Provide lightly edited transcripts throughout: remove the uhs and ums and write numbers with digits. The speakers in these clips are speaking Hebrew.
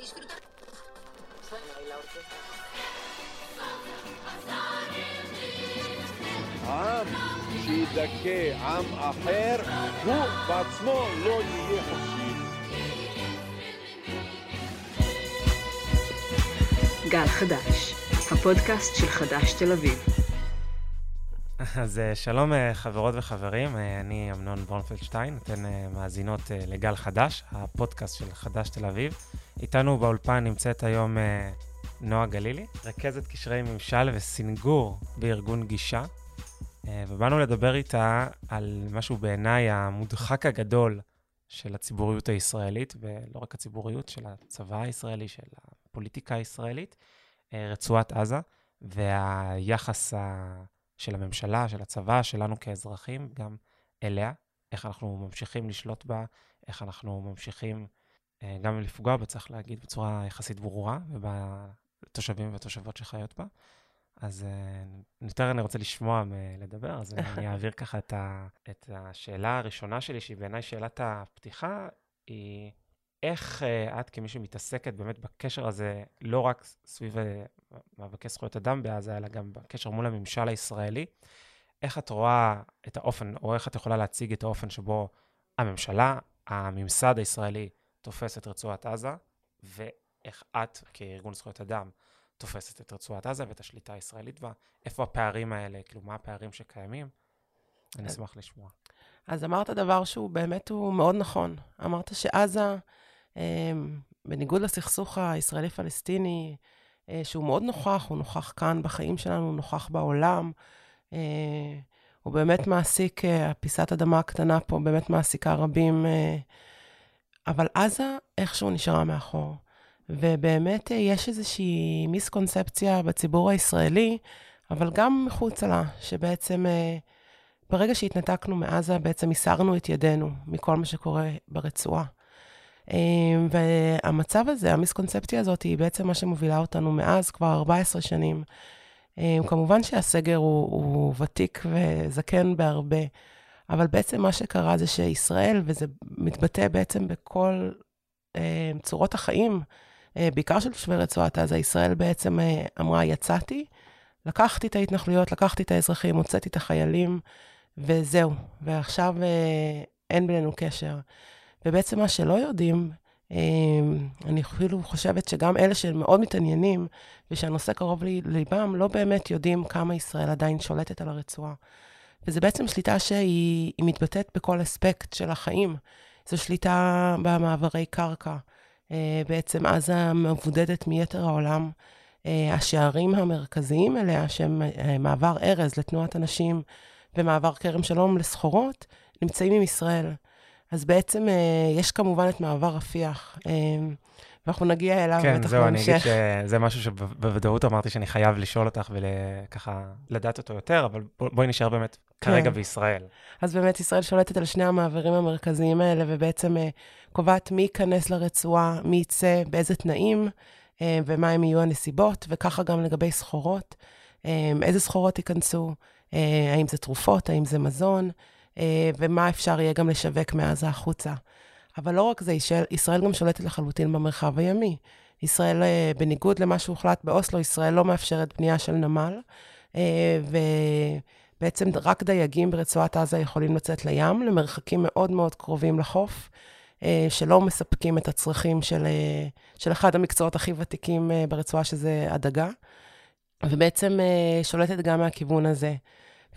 disfrutar. עם שידכא עם אחר, הוא בעצמו לא יהיה חופשי. גל חדש, הפודקאסט של חדש תל אביב. אז שלום חברות וחברים, אני אמנון ברונפלד שטיין, אתן מאזינות לגל חדש, הפודקאסט של חדש תל אביב. איתנו באולפן נמצאת היום נועה גלילי, רכזת קשרי ממשל וסינגור בארגון גישה, ובאנו לדבר איתה על משהו בעיניי המודחק הגדול של הציבוריות הישראלית, ולא רק הציבוריות, של הצבא הישראלי, של הפוליטיקה הישראלית, רצועת עזה, והיחס של הממשלה, של הצבא, שלנו כאזרחים, גם אליה, איך אנחנו ממשיכים לשלוט בה, איך אנחנו ממשיכים גם לפגוע בה, צריך להגיד, בצורה יחסית ברורה, ובתושבים והתושבות שחיות בה. אז יותר אני רוצה לשמוע לדבר, אז אני אעביר ככה את השאלה הראשונה שלי, שהיא בעיניי שאלת הפתיחה, היא איך את כמי שמתעסקת באמת בקשר הזה, לא רק סביב מאבקי זכויות אדם בעזה, אלא גם בקשר מול הממשל הישראלי, איך את רואה את האופן, או איך את יכולה להציג את האופן שבו הממשלה, הממסד הישראלי תופס את רצועת עזה, ואיך את כארגון זכויות אדם, תופסת את רצועת עזה ואת השליטה הישראלית בה, איפה הפערים האלה, כאילו מה הפערים שקיימים, אני אשמח לשמוע. אז אמרת דבר שהוא באמת הוא מאוד נכון, אמרת שעזה, בניגוד לסכסוך הישראלי-פלסטיני, שהוא מאוד נוכח, הוא נוכח כאן בחיים שלנו, הוא נוכח בעולם, הוא באמת מעסיק, הפיסת אדמה הקטנה פה, באמת מעסיקה רבים, אבל עזה איכשהו נשארה מאחור. ובאמת יש איזושהי מיסקונספציה בציבור הישראלי, אבל גם מחוץ לה, שבעצם ברגע שהתנתקנו מעזה, בעצם הסרנו את ידינו מכל מה שקורה ברצועה. והמצב הזה, המיסקונספציה הזאת, היא בעצם מה שמובילה אותנו מאז כבר 14 שנים. כמובן שהסגר הוא ותיק וזקן בהרבה, אבל בעצם מה שקרה זה שישראל, וזה מתבטא בעצם בכל צורות החיים, בעיקר של תושבי רצועת עזה, ישראל בעצם אמרה, יצאתי, לקחתי את ההתנחלויות, לקחתי את האזרחים, הוצאתי את החיילים, וזהו. ועכשיו אין בינינו קשר. ובעצם מה שלא יודעים, אני אפילו חושבת שגם אלה שמאוד מתעניינים, ושהנושא קרוב לליבם, לא באמת יודעים כמה ישראל עדיין שולטת על הרצועה. וזה בעצם שליטה שהיא מתבטאת בכל אספקט של החיים. זו שליטה במעברי קרקע. בעצם עזה מבודדת מיתר העולם, השערים המרכזיים אליה, שהם מעבר ארז לתנועת אנשים, ומעבר כרם שלום לסחורות, נמצאים עם ישראל. אז בעצם יש כמובן את מעבר רפיח, ואנחנו נגיע אליו בטח בהמשך. כן, זהו, אני אגיד שזה משהו שבוודאות אמרתי שאני חייב לשאול אותך וככה לדעת אותו יותר, אבל בואי נשאר באמת כרגע בישראל. אז באמת ישראל שולטת על שני המעברים המרכזיים האלה, ובעצם קובעת מי ייכנס לרצועה, מי יצא, באיזה תנאים, ומה הם יהיו הנסיבות, וככה גם לגבי סחורות, איזה סחורות ייכנסו, האם זה תרופות, האם זה מזון, ומה אפשר יהיה גם לשווק מעזה החוצה. אבל לא רק זה, ישראל גם שולטת לחלוטין במרחב הימי. ישראל, בניגוד למה שהוחלט באוסלו, ישראל לא מאפשרת בנייה של נמל, ובעצם רק דייגים ברצועת עזה יכולים לצאת לים, למרחקים מאוד מאוד קרובים לחוף, שלא מספקים את הצרכים של אחד המקצועות הכי ותיקים ברצועה, שזה הדגה, ובעצם שולטת גם מהכיוון הזה.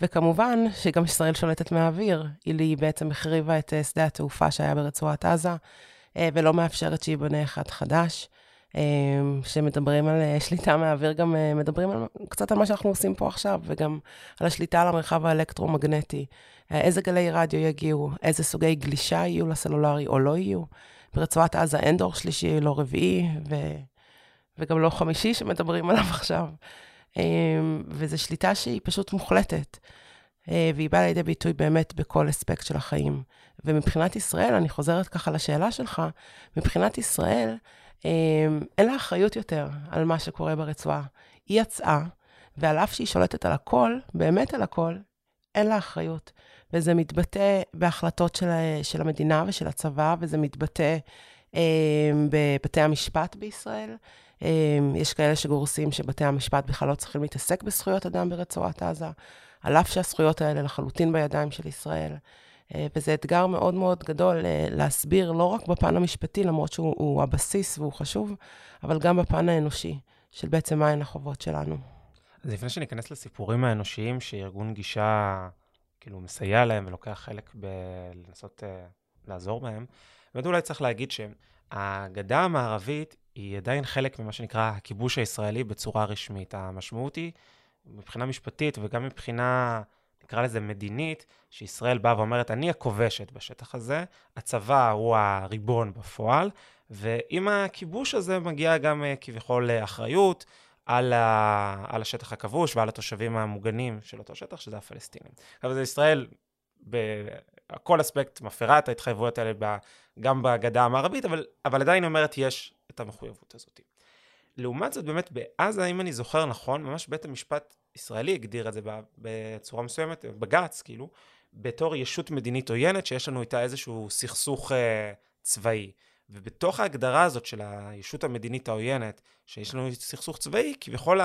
וכמובן שגם ישראל שולטת מהאוויר, היא בעצם החריבה את שדה התעופה שהיה ברצועת עזה, ולא מאפשרת שייבנה אחד חדש, שמדברים על שליטה מהאוויר, גם מדברים קצת על מה שאנחנו עושים פה עכשיו, וגם על השליטה על המרחב האלקטרומגנטי, איזה גלי רדיו יגיעו, איזה סוגי גלישה יהיו לסלולרי או לא יהיו, ברצועת עזה אין דור שלישי, לא רביעי, וגם לא חמישי שמדברים עליו עכשיו. וזו שליטה שהיא פשוט מוחלטת, והיא באה לידי ביטוי באמת בכל אספקט של החיים. ומבחינת ישראל, אני חוזרת ככה לשאלה שלך, מבחינת ישראל, אין לה אחריות יותר על מה שקורה ברצועה. היא יצאה, ועל אף שהיא שולטת על הכל, באמת על הכל, אין לה אחריות. וזה מתבטא בהחלטות של המדינה ושל הצבא, וזה מתבטא בבתי המשפט בישראל. יש כאלה שגורסים שבתי המשפט בכלל לא צריכים להתעסק בזכויות אדם ברצועת עזה, על אף שהזכויות האלה לחלוטין בידיים של ישראל. וזה אתגר מאוד מאוד גדול להסביר, לא רק בפן המשפטי, למרות שהוא הבסיס והוא חשוב, אבל גם בפן האנושי, של בעצם מהן החובות שלנו. אז לפני שניכנס לסיפורים האנושיים, שארגון גישה כאילו מסייע להם ולוקח חלק בלנסות לעזור בהם, באמת אולי צריך להגיד שהגדה המערבית היא עדיין חלק ממה שנקרא הכיבוש הישראלי בצורה רשמית. המשמעות היא, מבחינה משפטית וגם מבחינה, נקרא לזה מדינית, שישראל באה ואומרת, אני הכובשת בשטח הזה, הצבא הוא הריבון בפועל, ועם הכיבוש הזה מגיע גם כביכול אחריות על השטח הכבוש ועל התושבים המוגנים של אותו שטח, שזה הפלסטינים. אבל זה ישראל, בכל אספקט מפרה את ההתחייבויות האלה גם בגדה המערבית, אבל עדיין אומרת יש את המחויבות הזאת. לעומת זאת באמת בעזה, אם אני זוכר נכון, ממש בית המשפט ישראלי הגדיר את זה בצורה מסוימת, בג"ץ כאילו, בתור ישות מדינית עוינת שיש לנו איתה איזשהו סכסוך צבאי. ובתוך ההגדרה הזאת של הישות המדינית העוינת, שיש לנו סכסוך צבאי, כביכול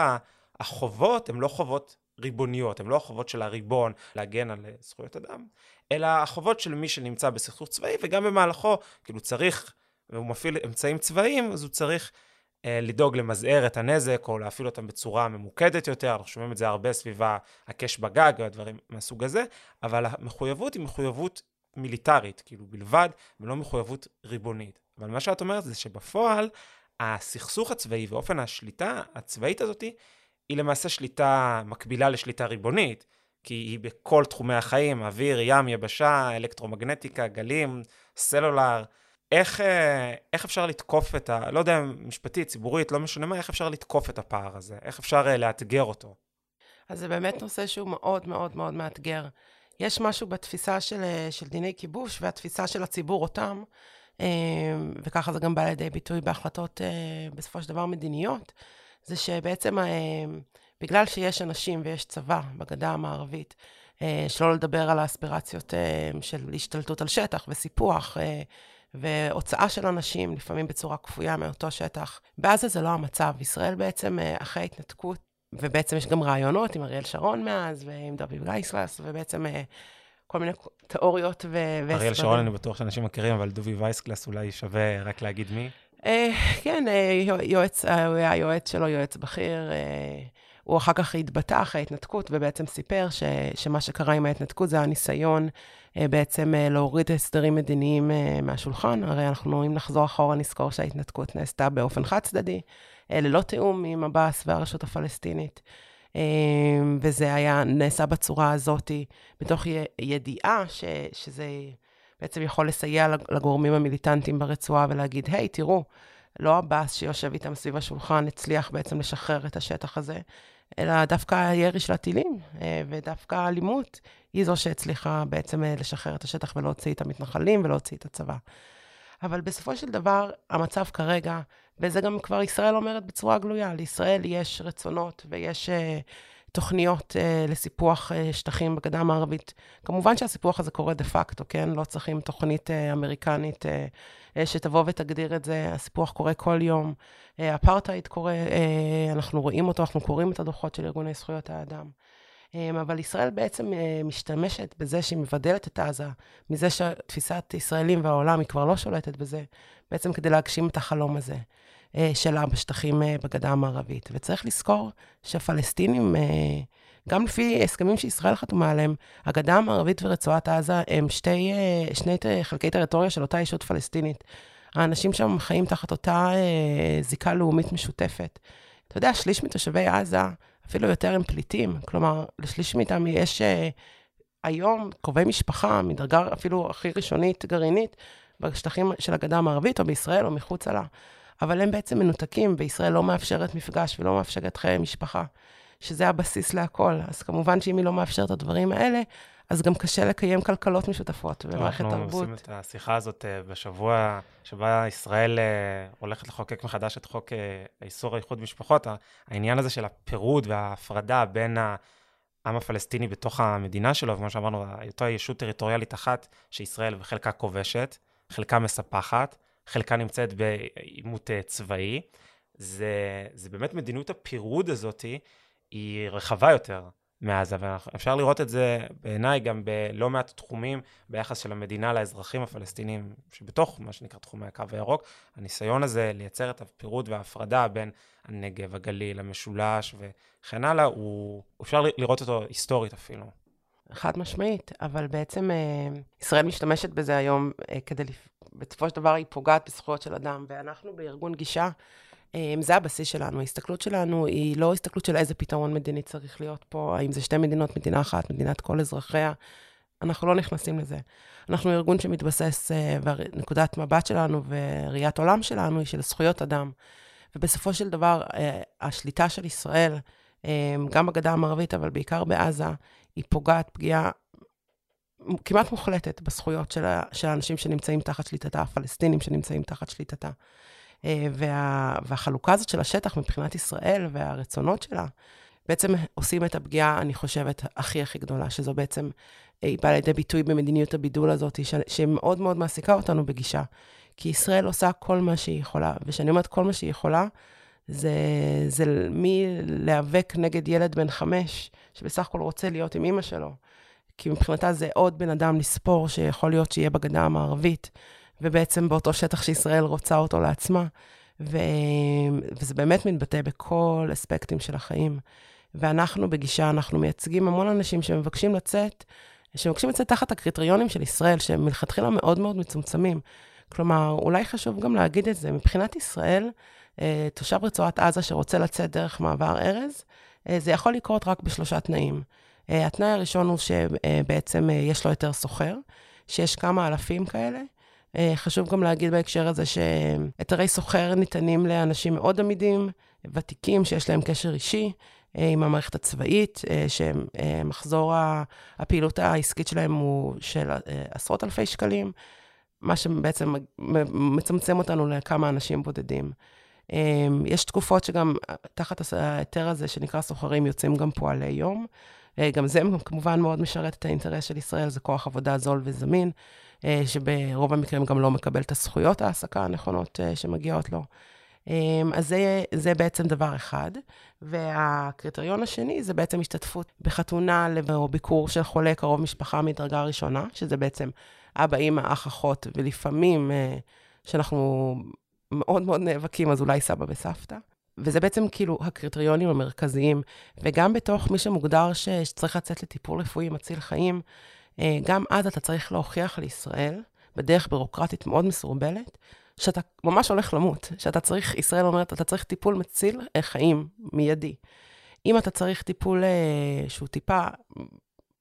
החובות הן לא חובות ריבוניות, הן לא החובות של הריבון להגן על זכויות אדם, אלא החובות של מי שנמצא בסכסוך צבאי, וגם במהלכו, כאילו צריך, והוא מפעיל אמצעים צבאיים, אז הוא צריך לדאוג למזער את הנזק, או להפעיל אותם בצורה ממוקדת יותר, אנחנו שומעים את זה הרבה סביבה הקש בגג, והדברים מהסוג הזה, אבל המחויבות היא מחויבות מיליטרית, כאילו בלבד, ולא מחויבות ריבונית. אבל מה שאת אומרת זה שבפועל, הסכסוך הצבאי ואופן השליטה הצבאית הזאת, היא למעשה שליטה מקבילה לשליטה ריבונית, כי היא בכל תחומי החיים, אוויר, ים, יבשה, אלקטרומגנטיקה, גלים, סלולר. איך אפשר לתקוף את לא יודע, משפטית, ציבורית, לא משנה מה, איך אפשר לתקוף את הפער הזה? איך אפשר לאתגר אותו? אז זה באמת נושא שהוא מאוד מאוד מאוד מאתגר. יש משהו בתפיסה של דיני כיבוש והתפיסה של הציבור אותם, וככה זה גם בא לידי ביטוי בהחלטות בסופו של דבר מדיניות, זה שבעצם בגלל שיש אנשים ויש צבא בגדה המערבית, שלא לדבר על האספירציות של השתלטות על שטח וסיפוח והוצאה של אנשים, לפעמים בצורה כפויה מאותו שטח. בעזה זה לא המצב. ישראל בעצם אחרי התנתקות, ובעצם יש גם רעיונות עם אריאל שרון מאז, ועם דובי וייסגלס, ובעצם כל מיני תיאוריות והסברים. אריאל שרון אני בטוח שאנשים מכירים, אבל דובי וייסגלס אולי שווה רק להגיד מי? כן, יועץ, הוא היה יועץ שלו, יועץ בכיר, הוא אחר כך התבטא אחרי ההתנתקות, ובעצם סיפר שמה שקרה עם ההתנתקות זה הניסיון בעצם להוריד הסדרים מדיניים מהשולחן. הרי אנחנו, אם נחזור אחורה, נזכור שההתנתקות נעשתה באופן חד צדדי, ללא תיאום עם הבאס והרשות הפלסטינית. וזה היה נעשה בצורה הזאת, בתוך ידיעה שזה בעצם יכול לסייע לגורמים המיליטנטיים ברצועה ולהגיד, היי, תראו, לא הבאס שיושב איתם סביב השולחן הצליח בעצם לשחרר את השטח הזה, אלא דווקא הירי של הטילים ודווקא האלימות היא זו שהצליחה בעצם לשחרר את השטח ולא הוציא את המתנחלים ולא הוציא את הצבא. אבל בסופו של דבר, המצב כרגע, וזה גם כבר ישראל אומרת בצורה גלויה, לישראל יש רצונות ויש תוכניות לסיפוח שטחים בגדה המערבית. כמובן שהסיפוח הזה קורה דה פקטו, כן? לא צריכים תוכנית אמריקנית שתבוא ותגדיר את זה. הסיפוח קורה כל יום. אפרטהייד קורה, אנחנו רואים אותו, אנחנו קוראים את הדוחות של ארגוני זכויות האדם. אבל ישראל בעצם משתמשת בזה שהיא מבדלת את עזה, מזה שתפיסת ישראלים והעולם היא כבר לא שולטת בזה, בעצם כדי להגשים את החלום הזה שלה בשטחים בגדה המערבית. וצריך לזכור שהפלסטינים, גם לפי הסכמים שישראל חתומה עליהם, הגדה המערבית ורצועת עזה הם שני חלקי טריטוריה של אותה ישות פלסטינית. האנשים שם חיים תחת אותה זיקה לאומית משותפת. אתה יודע, שליש מתושבי עזה, אפילו יותר הם פליטים, כלומר, לשליש מאיתם יש היום קרובי משפחה, מדרגה אפילו הכי ראשונית, גרעינית, בשטחים של הגדה המערבית, או בישראל, או מחוץ לה. אבל הם בעצם מנותקים, בישראל לא מאפשרת מפגש ולא מאפשרת חיי משפחה, שזה הבסיס להכל. אז כמובן שאם היא לא מאפשרת את הדברים האלה, אז גם קשה לקיים כלכלות משותפות ומערכת תרבות. אנחנו עושים את השיחה הזאת בשבוע שבה ישראל הולכת לחוקק מחדש את חוק איסור איחוד משפחות. העניין הזה של הפירוד וההפרדה בין העם הפלסטיני בתוך המדינה שלו, כמו שאמרנו, הייתה ישות טריטוריאלית אחת שישראל וחלקה כובשת, חלקה מספחת, חלקה נמצאת בעימות צבאי. זה באמת מדיניות הפירוד הזאת היא רחבה יותר מעזה, ואפשר לראות את זה בעיניי גם בלא מעט תחומים ביחס של המדינה לאזרחים הפלסטינים שבתוך מה שנקרא תחומי הקו הירוק. הניסיון הזה לייצר את הפירוד וההפרדה בין הנגב, הגליל, המשולש וכן הלאה, הוא אפשר לראות אותו היסטורית אפילו. חד משמעית, אבל בעצם ישראל משתמשת בזה היום כדי, בסופו של דבר היא פוגעת בזכויות של אדם, ואנחנו בארגון גישה, זה הבסיס שלנו, ההסתכלות שלנו היא לא הסתכלות של איזה פתרון מדיני צריך להיות פה, האם זה שתי מדינות, מדינה אחת, מדינת כל אזרחיה, אנחנו לא נכנסים לזה. אנחנו ארגון שמתבסס, ונקודת מבט שלנו וראיית עולם שלנו היא של זכויות אדם, ובסופו של דבר השליטה של ישראל, גם בגדה המערבית אבל בעיקר בעזה, היא פוגעת פגיעה כמעט מוחלטת בזכויות של האנשים שנמצאים תחת שליטתה, הפלסטינים שנמצאים תחת שליטתה. והחלוקה הזאת של השטח מבחינת ישראל והרצונות שלה, בעצם עושים את הפגיעה, אני חושבת, הכי הכי גדולה, שזו בעצם, היא באה לידי ביטוי במדיניות הבידול הזאת, שמאוד מאוד מעסיקה אותנו בגישה, כי ישראל עושה כל מה שהיא יכולה, ושאני אומרת כל מה שהיא יכולה, זה מי להיאבק נגד ילד בן 5, שבסך הכל רוצה להיות עם אמא שלו, כי מבחינתה זה עוד בן אדם לספור, שיכול להיות שיהיה בגדה המערבית, ובעצם באותו שטח שישראל רוצה אותו לעצמה, וזה באמת מתבטא בכל אספקטים של החיים. ואנחנו בגישה, אנחנו מייצגים המון אנשים שמבקשים לצאת תחת הקריטריונים של ישראל, שהם מלכתחילה מאוד מאוד מצומצמים. כלומר, אולי חשוב גם להגיד את זה, מבחינת ישראל, תושב רצועת עזה שרוצה לצאת דרך מעבר ארז, זה יכול לקרות רק ב3 תנאים. התנאי הראשון הוא שבעצם יש לו יותר סוחר, שיש כמה אלפים כאלה, חשוב גם להגיד בהקשר הזה שהיתרי סוחר ניתנים לאנשים מאוד עמידים, ותיקים שיש להם קשר אישי עם המערכת הצבאית, שמחזור הפעילות העסקית שלהם הוא של עשרות אלפי שקלים, מה שבעצם מצמצם אותנו לכמה אנשים בודדים. יש תקופות שגם תחת היתר הזה שנקרא סוחרים יוצאים גם פועלי יום, גם זה כמובן מאוד משרת את האינטרס של ישראל, זה כוח עבודה זול וזמין, שברוב המקרים גם לא מקבל את הזכויות העסקה הנכונות שמגיעות לו. אז זה בעצם דבר אחד. והקריטריון השני זה בעצם השתתפות בחתונה או ביקור של חולה קרוב משפחה מדרגה ראשונה, שזה בעצם אבא, אמא, אח, אחות, ולפעמים שאנחנו מאוד מאוד נאבקים, אז אולי סבא וסבתא. וזה בעצם כאילו הקריטריונים המרכזיים, וגם בתוך מי שמוגדר שצריך לצאת לטיפול רפואי מציל חיים, גם אז אתה צריך להוכיח לישראל, בדרך בירוקרטית מאוד מסורבלת, שאתה ממש הולך למות, ישראל אומרת, אתה צריך טיפול מציל חיים מיידי. אם אתה צריך טיפול שהוא טיפה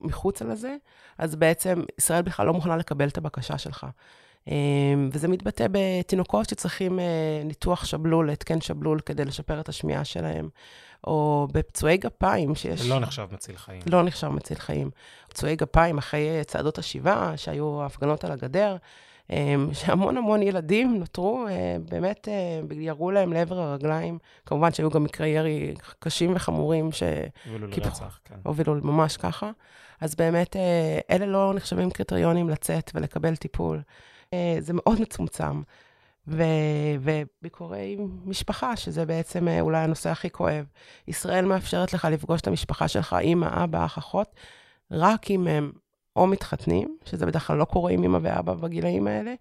מחוץ לזה, אז בעצם ישראל בכלל לא מוכנה לקבל את הבקשה שלך. וזה מתבטא בתינוקות שצריכים ניתוח שבלול, התקן שבלול כדי לשפר את השמיעה שלהם, או בפצועי גפיים שיש... לא נחשב מציל חיים. פצועי גפיים אחרי צעדות השיבה, שהיו הפגנות על הגדר, שהמון המון ילדים נותרו, באמת ירו להם לעבר הרגליים, כמובן שהיו גם מקרי ירי קשים וחמורים הובילו ממש ככה, אז באמת אלה לא נחשבים קריטריונים לצאת ולקבל טיפול, זה מאוד מצומצם, וביקורי משפחה, שזה בעצם אולי הנושא הכי כואב, ישראל מאפשרת לך לפגוש את המשפחה שלך, אמא, אבא, אח, אחות, רק אם הם או מתחתנים, שזה בדרך כלל לא קורה עם אמא ואבא בגילאים האלה,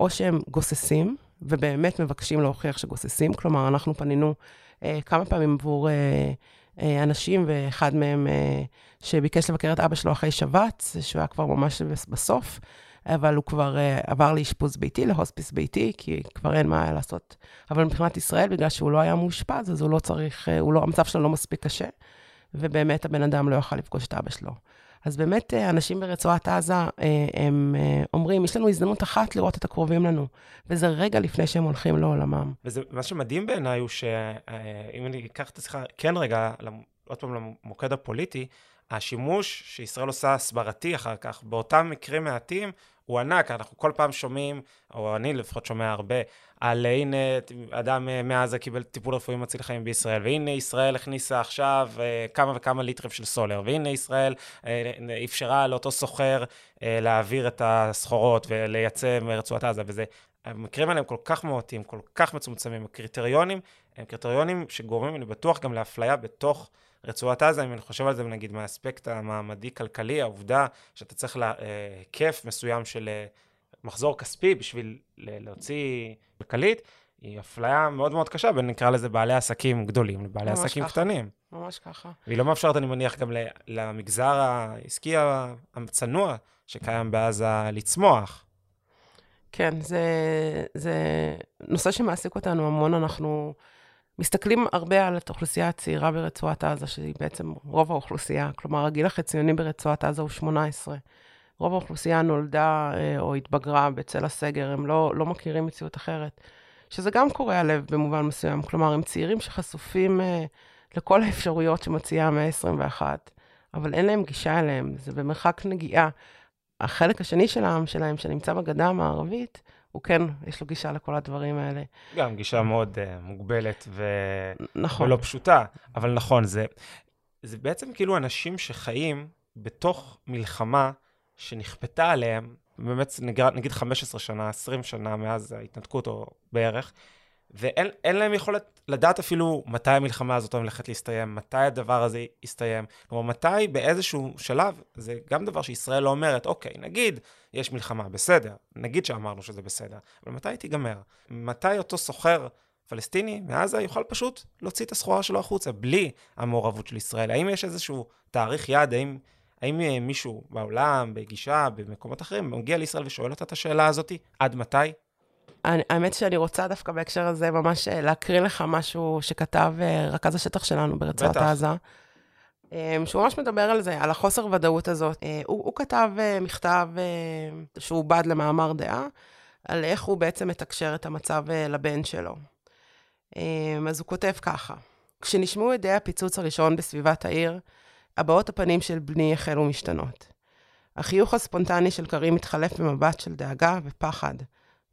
או שהם גוססים, ובאמת מבקשים להוכיח שגוססים, כלומר אנחנו פנינו כמה פעמים עבור אנשים, ואחד מהם שביקש לבקר את אבא שלו אחרי שבץ, שהוא היה כבר ממש בסוף, אבל הוא כבר עבר לאשפוז ביתי, להוספיס ביתי, כי כבר אין מה היה לעשות. אבל מבחינת ישראל, בגלל שהוא לא היה מאושפז, אז הוא לא צריך, המצב שלו לא מספיק קשה, ובאמת הבן אדם לא יוכל לפגוש את אבא שלו. אז באמת אנשים ברצועת עזה, הם אומרים, יש לנו הזדמנות אחת לראות את הקרובים לנו, וזה רגע לפני שהם הולכים לעולמם. וזה מה שמדהים בעיניי הוא שאם אני אקח את השיחה, כן רגע, עוד פעם למוקד הפוליטי, השימוש שישראל עושה הסברתי אחר כך, באותם מקרים מעטים, הוא ענק, אנחנו כל פעם שומעים, או אני לפחות שומע הרבה, על הנה אדם מעזה קיבל טיפול רפואי מציל חיים בישראל, והנה ישראל הכניסה עכשיו כמה וכמה ליטרים של סולר, והנה ישראל אפשרה לאותו סוחר להעביר את הסחורות ולייצא מרצועת עזה, וזה המקרים האלה הם כל כך מהותיים, כל כך מצומצמים, הקריטריונים הם קריטריונים שגורמים, אני בטוח, גם לאפליה בתוך רצועת עזה, אם אני חושב על זה, נגיד, מהאספקט המעמדי-כלכלי, העובדה שאתה צריך להיקף מסוים של מחזור כספי בשביל להוציא כלכלית, היא אפליה מאוד מאוד קשה, בין נקרא לזה בעלי עסקים גדולים לבעלי עסקים קטנים. ממש ככה. והיא לא מאפשרת, אני מניח, גם למגזר העסקי המצנוע שקיים בעזה לצמוח. כן, זה נושא שמעסיק אותנו המון. אנחנו מסתכלים הרבה על האוכלוסייה הצעירה ברצועת עזה, שהיא בעצם רוב האוכלוסייה, כלומר, הגיל החציוני ברצועת עזה הוא 18. רוב האוכלוסייה נולדה או התבגרה בצל הסגר, הם לא מכירים מציאות אחרת. שזה גם קורע לב במובן מסוים, כלומר, הם צעירים שחשופים לכל האפשרויות שמציעה המאה ה-21, אבל אין להם גישה אליהם, זה במרחק נגיעה. החלק השני שלהם שנמצא בגדה המערבית, הוא כן, יש לו גישה לכל הדברים האלה. גם גישה מאוד מוגבלת ולא פשוטה, אבל נכון, זה בעצם כאילו אנשים שחיים בתוך מלחמה שנכפתה עליהם, באמת נגיד 15 שנה, 20 שנה מאז ההתנתקות או בערך, ואין להם יכולת לדעת אפילו מתי המלחמה הזאת הולכת להסתיים, מתי הדבר הזה יסתיים, כלומר מתי באיזשהו שלב, זה גם דבר שישראל לא אומרת, אוקיי, נגיד יש מלחמה, בסדר, נגיד שאמרנו שזה בסדר, אבל מתי תיגמר? מתי אותו סוחר פלסטיני מעזה יוכל פשוט להוציא את הסחורה שלו החוצה, בלי המעורבות של ישראל? האם יש איזשהו תאריך יעד, האם מישהו בעולם, בגישה, במקומות אחרים, מגיע לישראל ושואל אותה את השאלה הזאת, עד מתי? האמת שאני רוצה דווקא בהקשר הזה ממש להקריא לך משהו שכתב רכז השטח שלנו ברצועת עזה, שהוא ממש מדבר על זה, על החוסר ודאות הזאת. הוא כתב מכתב שהוא בד למאמר דעה, על איך הוא בעצם מתקשר את המצב לבן שלו. אז הוא כותב ככה, כשנשמעו ידי הפיצוץ הראשון בסביבת העיר, הבעות הפנים של בני החלו משתנות. החיוך הספונטני של קרים התחלף במבט של דאגה ופחד.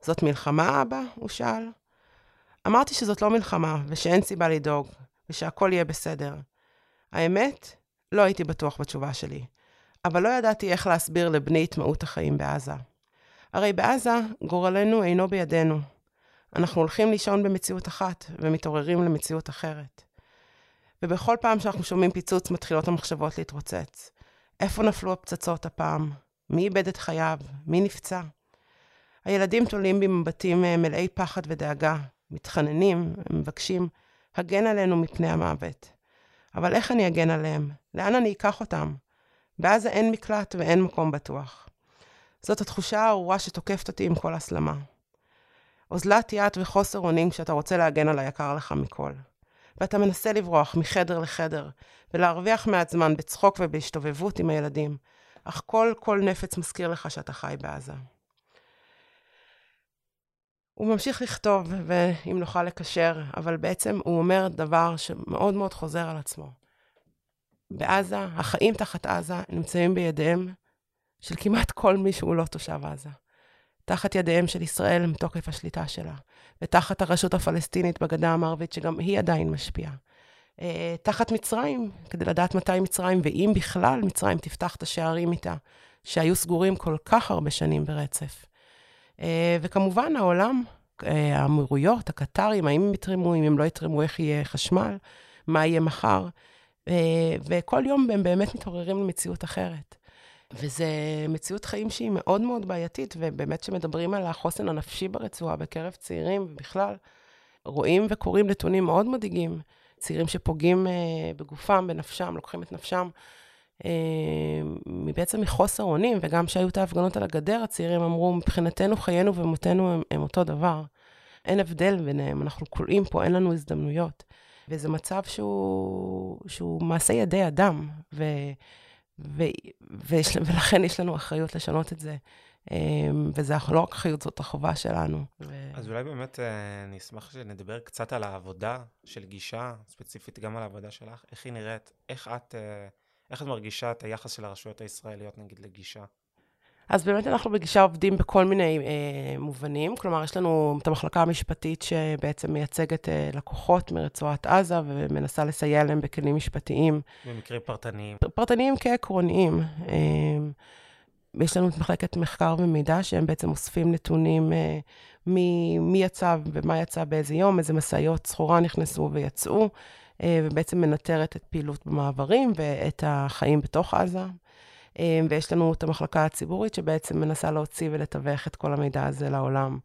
זאת מלחמה, אבא? הוא שאל. אמרתי שזאת לא מלחמה, ושאין סיבה לדאוג, ושהכל יהיה בסדר. האמת, לא הייתי בטוח בתשובה שלי, אבל לא ידעתי איך להסביר לבני את מהות החיים בעזה. הרי בעזה, גורלנו אינו בידינו. אנחנו הולכים לישון במציאות אחת, ומתעוררים למציאות אחרת. ובכל פעם שאנחנו שומעים פיצוץ, מתחילות המחשבות להתרוצץ. איפה נפלו הפצצות הפעם? מי איבד את חייו? מי נפצע? הילדים תולים במבטים מלאי פחד ודאגה, מתחננים, מבקשים, הגן עלינו מפני המוות. אבל איך אני אגן עליהם? לאן אני אקח אותם? בעזה אין מקלט ואין מקום בטוח. זאת התחושה הארורה שתוקפת אותי עם כל הסלמה. אוזלת יד וחוסר אונים כשאתה רוצה להגן על היקר לך מכל. ואתה מנסה לברוח מחדר לחדר, ולהרוויח מעט זמן בצחוק ובהשתובבות עם הילדים, אך כל נפץ מזכיר לך שאתה חי בעזה. הוא ממשיך לכתוב, ואם נוכל לקשר, אבל בעצם הוא אומר דבר שמאוד מאוד חוזר על עצמו. בעזה, החיים תחת עזה נמצאים בידיהם של כמעט כל מי שהוא לא תושב עזה. תחת ידיהם של ישראל מתוקף השליטה שלה, ותחת הרשות הפלסטינית בגדה המערבית, שגם היא עדיין משפיעה. תחת מצרים, כדי לדעת מתי מצרים, ואם בכלל מצרים תפתח את השערים איתה, שהיו סגורים כל כך הרבה שנים ברצף. וכמובן העולם, האמירויות, הקטרים, האם הם יתרמו, אם הם לא יתרמו, איך יהיה חשמל, מה יהיה מחר, וכל יום הם באמת מתעוררים למציאות אחרת. וזה מציאות חיים שהיא מאוד מאוד בעייתית, ובאמת שמדברים על החוסן הנפשי ברצועה בקרב צעירים, ובכלל רואים וקוראים נתונים מאוד מדאיגים, צעירים שפוגעים בגופם, בנפשם, לוקחים את נפשם, בעצם מחוסר אונים, וגם שהיו את ההפגנות על הגדר, הצעירים אמרו, מבחינתנו חיינו ומותנו הם אותו דבר, אין הבדל ביניהם, אנחנו קולעים פה, אין לנו הזדמנויות, וזה מצב שהוא מעשה ידי אדם, ולכן יש לנו אחריות לשנות את זה, וזה לא רק אחריות, זאת החובה שלנו. אז אולי באמת אני אשמח שנדבר קצת על העבודה של גישה, ספציפית גם על העבודה שלך, איך היא נראית, איך את מרגישה את היחס של הרשויות הישראליות נגיד לגישה? אז באמת אנחנו בגישה עובדים בכל מיני מובנים, כלומר יש לנו את המחלקה המשפטית שבעצם מייצגת לקוחות מרצועת עזה ומנסה לסייע להם בכלים משפטיים. במקרים פרטניים. פרטניים כעקרוניים. יש לנו את מחלקת מחקר ומידע, שהם בעצם אוספים נתונים מי יצא ומה יצא באיזה יום, איזה מסעיות סחורה נכנסו ויצאו, ובעצם מנטרת את פעילות במעברים ואת החיים בתוך עזה. ויש לנו את המחלקה הציבורית, שבעצם מנסה להוציא ולתווך את כל המידע הזה לעולם.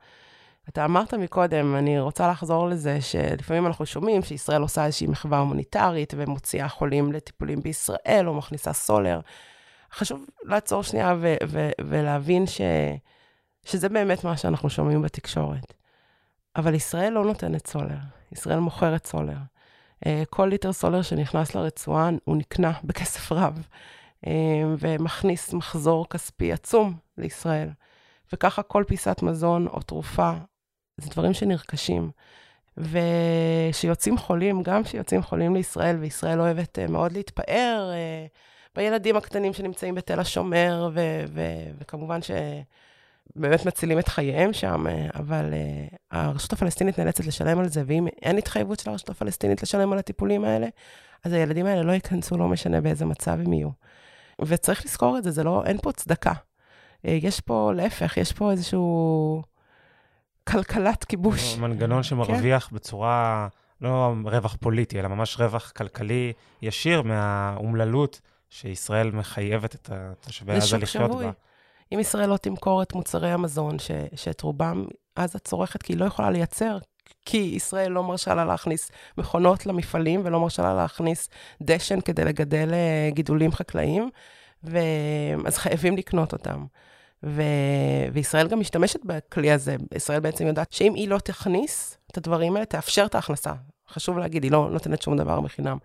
אתה אמרת מקודם, אני רוצה לחזור לזה, שלפעמים אנחנו שומעים שישראל עושה איזושהי מחווה הומניטרית, ומוציאה חולים לטיפולים בישראל, או מכניסה סולר. חשוב לעצור שנייה ולהבין שזה באמת מה שאנחנו שומעים בתקשורת. אבל ישראל לא נותנת סולר. ישראל מוכרת סולר. כל ליטר סולר שנכנס לרצועה, הוא נקנה בכסף רב, ומכניס מחזור כספי עצום לישראל. וככה כל פיסת מזון או תרופה, זה דברים שנרכשים. ושיוצאים חולים, גם שיוצאים חולים לישראל, וישראל אוהבת מאוד להתפאר בילדים הקטנים שנמצאים בתל השומר, וכמובן שבאמת מצילים את חייהם שם, אבל הרשות הפלסטינית נאלצת לשלם על זה, ואם אין התחייבות של הרשות הפלסטינית לשלם על הטיפולים האלה, אז הילדים האלה לא ייכנסו, לא משנה באיזה מצב הם יהיו. וצריך לזכור את זה, זה לא, אין פה צדקה. יש פה, להפך, יש פה איזשהו כלכלת כיבוש. מנגנון שמרוויח בצורה, לא רווח פוליטי, אלא ממש רווח כלכלי ישיר מהאומללות שישראל מחייבת את תושבי עזה לחיות בה. אם ישראל לא תמכור את מוצרי המזון, שאת רובם עזה צורכת, כי היא לא יכולה לייצר, כי ישראל לא מרשה לה להכניס מכונות למפעלים, ולא מרשה לה להכניס דשן כדי לגדל גידולים חקלאיים, אז חייבים לקנות אותם. וישראל גם משתמשת בכלי הזה. ישראל בעצם יודעת שאם היא לא תכניס את הדברים האלה, תאפשר את ההכנסה. חשוב להגיד, היא לא נותנת שום דבר בחינם.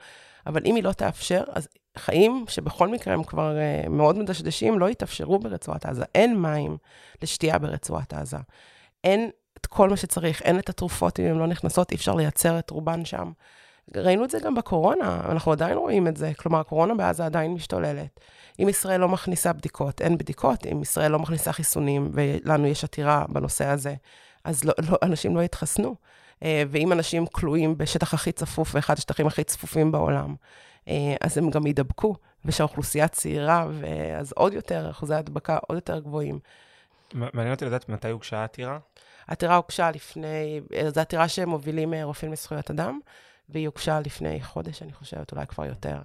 אבל אם היא לא תאפשר, אז חיים שבכל מקרה הם כבר מאוד מדשדשים, לא יתאפשרו ברצועת עזה. אין מים לשתייה ברצועת עזה. אין את כל מה שצריך, אין את התרופות, אם הן לא נכנסות, אי אפשר לייצר את רובן שם. ראינו את זה גם בקורונה, אנחנו עדיין רואים את זה, כלומר, הקורונה בעזה עדיין משתוללת. אם ישראל לא מכניסה בדיקות, אין בדיקות, אם ישראל לא מכניסה חיסונים, ולנו יש עתירה בנושא הזה, אז אנשים לא יתחסנו. ואם אנשים כלואים בשטח הכי צפוף, ואחד השטחים הכי צפופים בעולם, אז הם גם ידבקו, ושהאוכלוסייה צעירה, ואז עוד יותר, אחוזי הדבקה עוד יותר גבוהים. מעניין אותי לדעת מתי הוגשה העתירה? העתירה הוגשה לפני, זו עתירה שמובילים רופאים לזכויות אדם, והיא הוגשה לפני חודש, אני חושבת, אולי כבר יותר.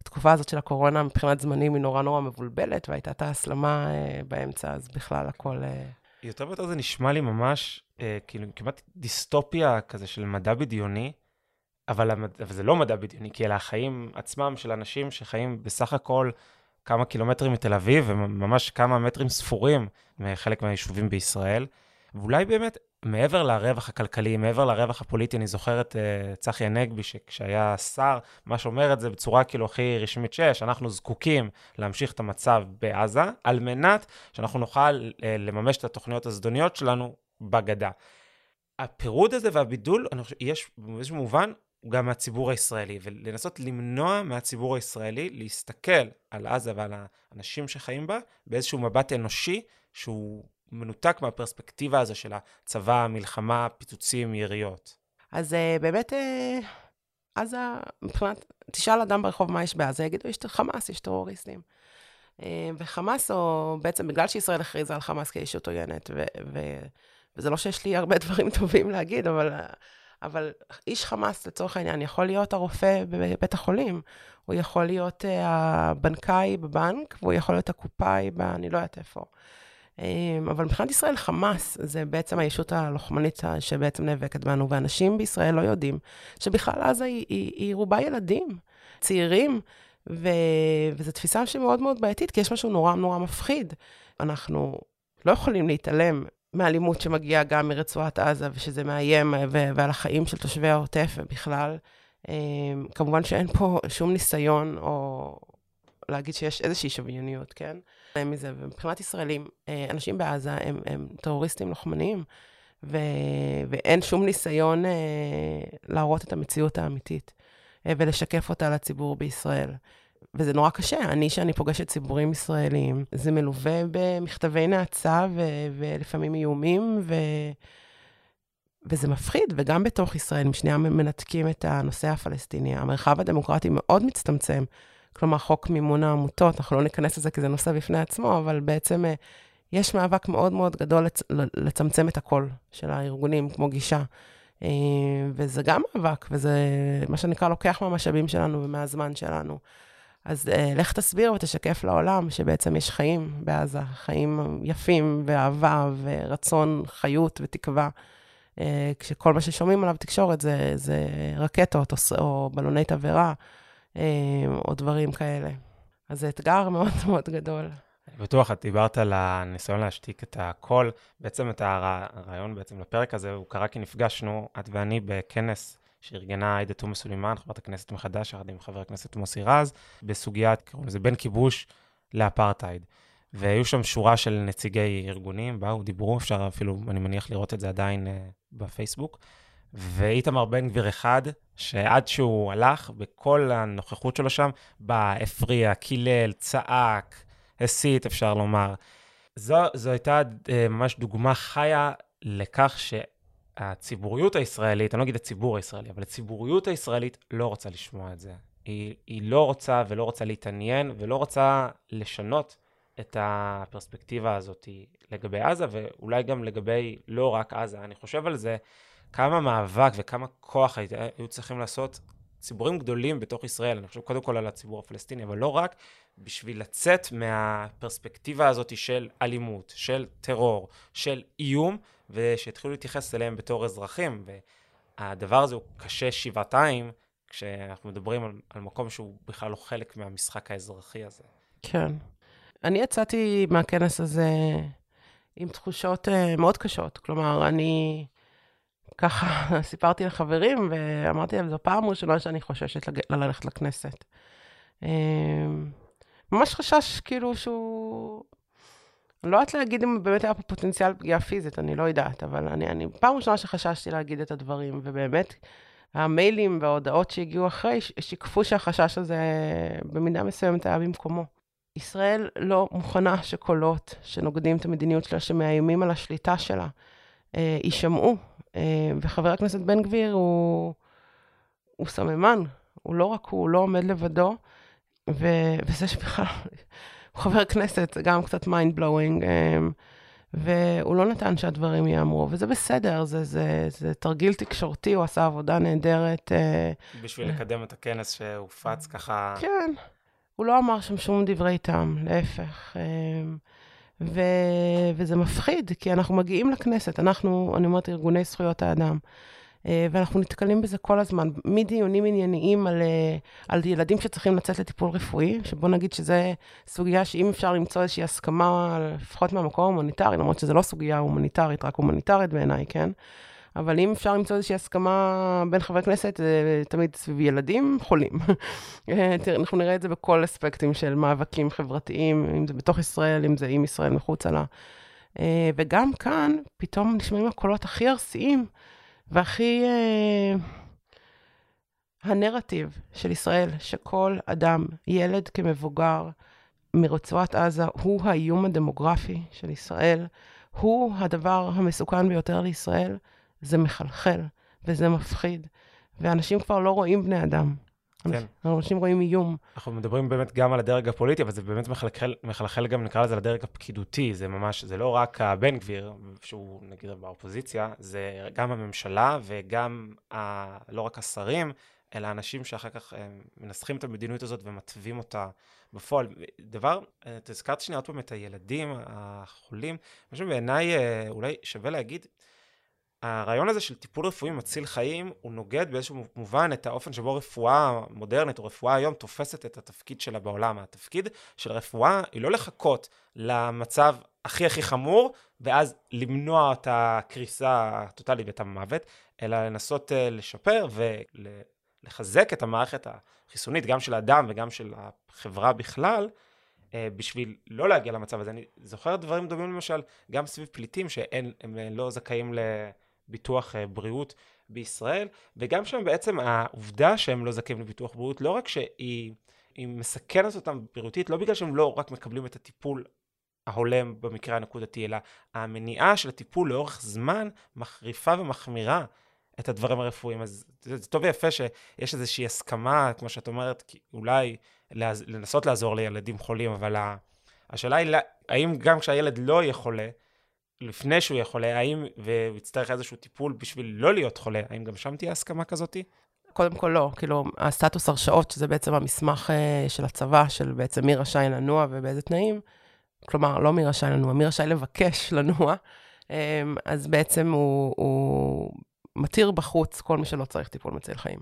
התקופה הזאת של הקורונה, מבחינת זמנים, היא נורא מבולבלת, והייתה את ההסלמה באמצע, אז בכלל הכל... יותר ויותר זה נשמע לי ממש, כאילו, כמעט דיסטופיה כזה של מדע בדיוני, אבל זה לא מדע בדיוני, כי אלה החיים עצמם של אנשים שחיים בסך הכל כמה קילומטרים מתל אביב, וממש כמה מטרים ספורים מחלק מהיישובים בישראל, ואולי באמת... מעבר לרווח הכלכלי, מעבר לרווח הפוליטי, אני זוכרת צחי הנגבי, שכשהיה שר, מה שאומר את זה בצורה כאילו הכי רשמית שיש, אנחנו זקוקים להמשיך את המצב בעזה, על מנת שאנחנו נוכל לממש את התוכניות הזדוניות שלנו בגדה. הפירוד הזה והבידול, יש באיזשהו מובן גם מהציבור הישראלי, ולנסות למנוע מהציבור הישראלי להסתכל על עזה ועל האנשים שחיים בה, באיזשהו מבט אנושי שהוא... מנותק מהפרספקטיבה הזו של הצבא, מלחמה, פיצוצים, יריות. אז באמת, אז מבחינת, תשאל אדם ברחוב מה יש בעזה, יגידו, יש חמאס, יש טרוריסטים. וחמאס, או בעצם בגלל שישראל הכריזה על חמאס כישות עוינת, וזה לא שיש לי הרבה דברים טובים להגיד, אבל איש חמאס לצורך העניין יכול להיות הרופא בבית החולים, הוא יכול להיות הבנקאי בבנק, והוא יכול להיות הקופאי, אני לא יודעת איפה. אבל מבחינת ישראל, חמאס זה בעצם הישות הלוחמנית שבעצם נאבקת בנו, ואנשים בישראל לא יודעים שבכלל עזה היא רובה ילדים, צעירים, וזו תפיסה שמאוד מאוד בעייתית, כי יש משהו נורא מפחיד. אנחנו לא יכולים להתעלם מהאלימות שמגיעה גם מרצועת עזה, ושזה מאיים, ועל החיים של תושבי העוטף, ובכלל, כמובן שאין פה שום ניסיון או... להגיד שיש איזושהי שוויוניות, כן? מזה, ומבחינת ישראלים, אנשים בעזה הם טרוריסטים לוחמניים, ואין שום ניסיון להראות את המציאות האמיתית, ולשקף אותה לציבור בישראל. וזה נורא קשה. שאני פוגשת ציבורים ישראלים, זה מלווה במכתבי נאצה, ולפעמים איומים, וזה מפחיד, וגם בתוך ישראל, משנייה מנתקים את הנושא הפלסטיני. המרחב הדמוקרטי מאוד מצטמצם, כלומר חוק מימון העמותות, אנחנו לא ניכנס לזה כי זה נושא בפני עצמו, אבל בעצם יש מאבק מאוד מאוד גדול לצמצם את הקול של הארגונים כמו גישה, וזה גם מאבק, וזה מה שנקרא לוקח מהמשאבים שלנו ומהזמן שלנו. אז לך תסביר ותשקף לעולם שבעצם יש חיים בעזה, חיים יפים ואהבה ורצון, חיות ותקווה, כשכל מה ששומעים עליו תקשורת זה רקטות או בלוני תברה, או דברים כאלה. אז זה אתגר מאוד מאוד גדול. בטוח, את דיברת על הניסיון להשתיק את הכל, בעצם את הרעיון בעצם לפרק הזה, הוא קרה כי נפגשנו, את ואני בכנס שארגנה עאידה תומא-סלימאן, חברת הכנסת מחדש, יחד עם חבר הכנסת מוסי רז, בסוגיית, קוראים לזה בין כיבוש לאפרטייד. והיו שם שורה של נציגי ארגונים, באו, דיברו, אפשר אפילו, אני מניח לראות את זה עדיין בפייסבוק, ואיתמר בן גביר אחד, שעד שהוא הלך, בכל הנוכחות שלו שם, בא, הפריע, קילל, צעק, הסית, אפשר לומר. זו הייתה ממש דוגמה חיה לכך שהציבוריות הישראלית, אני לא אגיד הציבור הישראלי, אבל הציבוריות הישראלית לא רוצה לשמוע את זה. היא לא רוצה ולא רוצה להתעניין, ולא רוצה לשנות את הפרספקטיבה הזאת לגבי עזה, ואולי גם לגבי לא רק עזה. אני חושב על זה, כמה מאבק וכמה כוח היו צריכים לעשות ציבורים גדולים בתוך ישראל, אני חושב קודם כל על הציבור הפלסטיני, אבל לא רק, בשביל לצאת מהפרספקטיבה הזאת של אלימות, של טרור, של איום, ושהתחילו להתייחס אליהם בתור אזרחים, והדבר הזה הוא קשה שבעתיים, כשאנחנו מדברים על מקום שהוא בכלל לא חלק מהמשחק האזרחי הזה. כן. אני יצאתי מהכנס הזה עם תחושות מאוד קשות, כלומר, אני ככה סיפרתי לחברים, ואמרתי להם, זו פעם ראשונה שאני חוששת ללכת לכנסת. ממש חשש, כאילו, שהוא אני לא יודעת להגיד אם באמת היה פה פוטנציאל פגיעה פיזית, אני לא יודעת, אבל אני פעם ראשונה שחששתי להגיד את הדברים, ובאמת המיילים וההודעות שהגיעו אחרי, שיקפו שהחשש הזה במידה מסוימת היה במקומו. ישראל לא מוכנה שקולות שנוגדים את המדיניות שלה, שמאיימים על השליטה שלה, יישמעו. וחבר הכנסת בן גביר הוא סממן, הוא לא עומד לבדו, וזה שבכלל, הוא חבר כנסת, זה גם קצת mind blowing, והוא לא נתן שהדברים יאמרו, וזה בסדר, זה תרגיל תקשורתי, הוא עשה עבודה נהדרת. בשביל לקדם את הכנס שהופץ ככה. כן, הוא לא אמר שם שום דברי טעם, להפך. וזה מפחיד, כי אנחנו מגיעים לכנסת, אני אומרת, ארגוני זכויות האדם, ואנחנו נתקלים בזה כל הזמן, מדיונים ענייניים על ילדים שצריכים לצאת לטיפול רפואי, שבוא נגיד שזה סוגיה שאם אפשר למצוא איזושהי הסכמה, לפחות מהמקום ההומניטרי, למרות שזה לא סוגיה הומניטרית, רק הומניטרית בעיניי, כן? אבל אם אפשר למצוא איזושהי הסכמה בין חברי כנסת, תמיד סביב ילדים חולים. אנחנו נראה את זה בכל אספקטים של מאבקים חברתיים, אם זה בתוך ישראל, אם זה עם ישראל מחוצה לה. וגם כאן, פתאום נשמעים הקולות הכי הרסיים, והכי הנרטיב של ישראל, שכל אדם, ילד כמבוגר מרצועת עזה, הוא האיום הדמוגרפי של ישראל, הוא הדבר המסוכן ביותר לישראל, זה מחלחל, וזה מפחיד, ואנשים כבר לא רואים בני אדם. כן. אנשים רואים איום. אנחנו מדברים באמת גם על הדרג הפוליטי, אבל זה באמת מחלחל גם, נקרא לזה, לדרג הפקידותי, זה ממש, זה לא רק הבן גביר, שהוא נגיד באופוזיציה, זה גם הממשלה, וגם לא רק השרים, אלא האנשים שאחר כך מנסחים את המדיניות הזאת, ומטבים אותה בפועל. דבר, תזכרת שנייה עוד פעם את הילדים, החולים, משהו בעיניי, אולי שווה להגיד, הרעיון הזה של טיפול רפואי מציל חיים, הוא נוגד באיזשהו מובן את האופן שבו רפואה מודרנית או רפואה היום תופסת את התפקיד שלה בעולם. התפקיד של רפואה היא לא לחכות למצב הכי הכי חמור, ואז למנוע את הקריסה הטוטלית ואת המוות, אלא לנסות לשפר ולחזק את המערכת החיסונית, גם של האדם וגם של החברה בכלל, בשביל לא להגיע למצב הזה. אני זוכר דברים דומים למשל, גם סביב פליטים שהם לא זכאים לביטוח בריאות בישראל, וגם שם בעצם העובדה שהם לא זכאים לביטוח בריאות, לא רק שהיא מסכנת אותם בריאותית, לא בגלל שהם לא רק מקבלים את הטיפול ההולם במקרה הנקודתי, אלא המניעה של הטיפול לאורך זמן מחריפה ומחמירה את הדברים הרפואיים. אז זה טוב ויפה שיש איזושהי הסכמה, כמו שאת אומרת, כי אולי לנסות לעזור לילדים חולים, אבל השאלה היא, האם גם כשהילד לא יהיה חולה, לפני שהוא יהיה חולה, האם, והוא יצטרך איזשהו טיפול בשביל לא להיות חולה, האם גם שם תהיה הסכמה כזאת? קודם כל לא, כאילו הסטטוס הרשאות, שזה בעצם המסמך של הצבא, של בעצם מי רשאי לנוע ובאיזה תנאים, כלומר לא מי רשאי לנוע, מי רשאי לבקש לנוע, אז בעצם הוא מתיר בחוץ כל מי שלא צריך טיפול מציל חיים.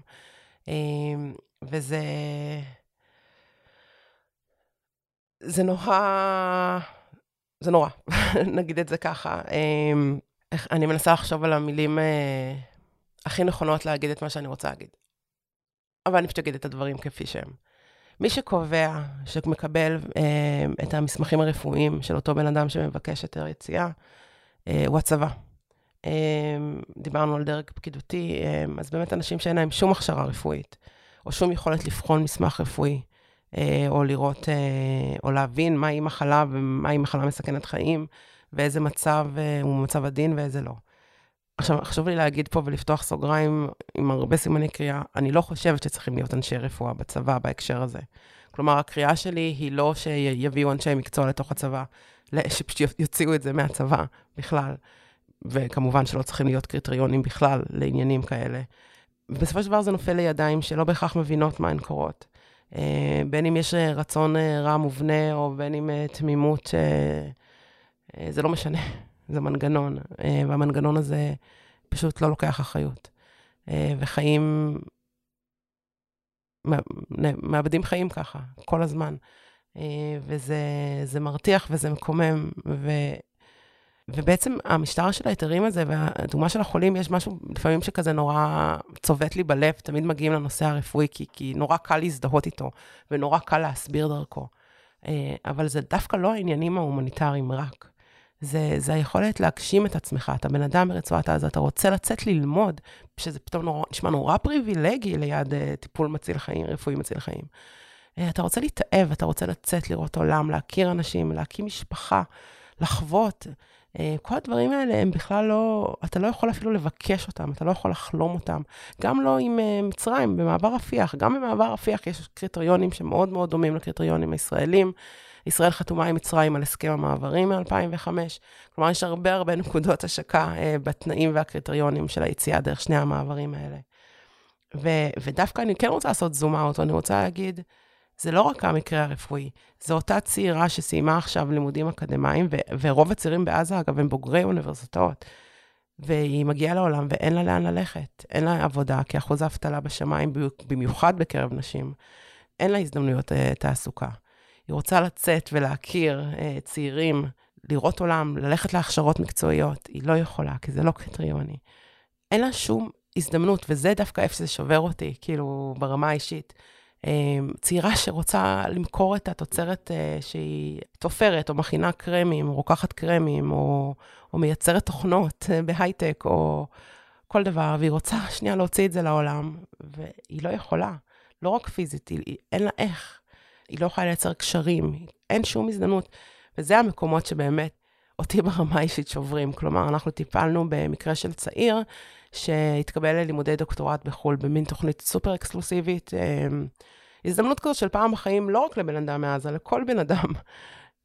וזה... זה נורא, נגיד את זה ככה. אני מנסה לחשוב על המילים הכי נכונות להגיד את מה שאני רוצה להגיד. אבל אני פשוט אגיד את הדברים כפי שהם. מי שקובע, שמקבל את המסמכים הרפואיים של אותו בן אדם שמבקש יותר יציאה, הוא הצבא. דיברנו על דרג פקידותי, אז באמת אנשים שאין להם שום הכשרה רפואית, או שום יכולת לבחון מסמך רפואי, או לראות, או להבין מהי מחלה, ומהי מחלה מסכנת חיים, ואיזה מצב הוא מצב הדין ואיזה לא. עכשיו, חשוב לי להגיד פה ולפתוח סוגריים עם הרבה סימני קריאה, אני לא חושבת שצריכים להיות אנשי רפואה בצבא בהקשר הזה. כלומר, הקריאה שלי היא לא שיביאו אנשי מקצוע לתוך הצבא, שיוציאו את זה מהצבא בכלל, וכמובן שלא צריכים להיות קריטריונים בכלל לעניינים כאלה. בסופו של דבר זה נופל לידיים שלא בהכרח מבינות מה הן קורות. בין אם יש רצון רע מובנה, או בין אם תמימות, זה לא משנה, זה מנגנון, והמנגנון הזה פשוט לא לוקח אחריות. וחיים, מאבדים חיים ככה, כל הזמן. וזה מרתיח וזה מקומם, ובעצם המשטר של ההיתרים הזה, והדוגמה של החולים, יש משהו לפעמים שכזה נורא צובט לי בלב, תמיד מגיעים לנושא הרפואי, כי נורא קל להזדהות איתו, ונורא קל להסביר דרכו. אבל זה דווקא לא העניינים ההומניטריים רק. זה היכולת להגשים את עצמך, אתה בן אדם ברצועת עזה, אתה רוצה לצאת ללמוד, שזה פתאום נשמע נורא פריבילגי ליד טיפול מציל חיים, רפואי מציל חיים. אתה רוצה להתאהב, אתה רוצה לצאת לראות עולם, להכיר אנשים, להקים משפחה, לחוות. כל הדברים האלה הם בכלל לא, אתה לא יכול אפילו לבקש אותם, אתה לא יכול לחלום אותם. גם לא עם מצרים, במעבר רפיח. גם במעבר רפיח יש קריטריונים שמאוד מאוד דומים לקריטריונים הישראלים. ישראל חתומה עם מצרים על הסכם המעברים מ-2005. כלומר, יש הרבה הרבה נקודות השקה בתנאים והקריטריונים של היציאה דרך שני המעברים האלה. ודווקא אני כן רוצה לעשות זום אאוט, אני רוצה להגיד, זה לא רק המקרה הרפואי, זו אותה צעירה שסיימה עכשיו לימודים אקדמיים, ורוב הצעירים בעזה, אגב, הם בוגרי אוניברסיטאות, והיא מגיעה לעולם ואין לה לאן ללכת, אין לה עבודה, כי אחוז האבטלה בשמיים, במיוחד בקרב נשים, אין לה הזדמנויות תעסוקה. היא רוצה לצאת ולהכיר צעירים, לראות עולם, ללכת להכשרות מקצועיות, היא לא יכולה, כי זה לא קריטריוני. אין לה שום הזדמנות, וזה דווקא איפה שזה שובר אותי, כאילו ברמה האישית, צעירה שרוצה למכור את התוצרת שהיא תופרת, או מכינה קרמים, או רוקחת קרמים, או מייצרת תוכנות בהייטק, או כל דבר, והיא רוצה שנייה להוציא את זה לעולם, והיא לא יכולה, לא רק פיזית, אין לה איך, היא לא יכולה לייצר קשרים, אין שום הזדמנות, וזה המקומות שבאמת אותי ברמה אישית שוברים, כלומר אנחנו טיפלנו במקרה של צעיר, שהתקבל ללימודי דוקטורט בחול, במין תוכנית סופר אקסקלוסיבית, הזדמנות כזאת של פעם בחיים, לא רק לבן אדם מעזה, לכל בן אדם,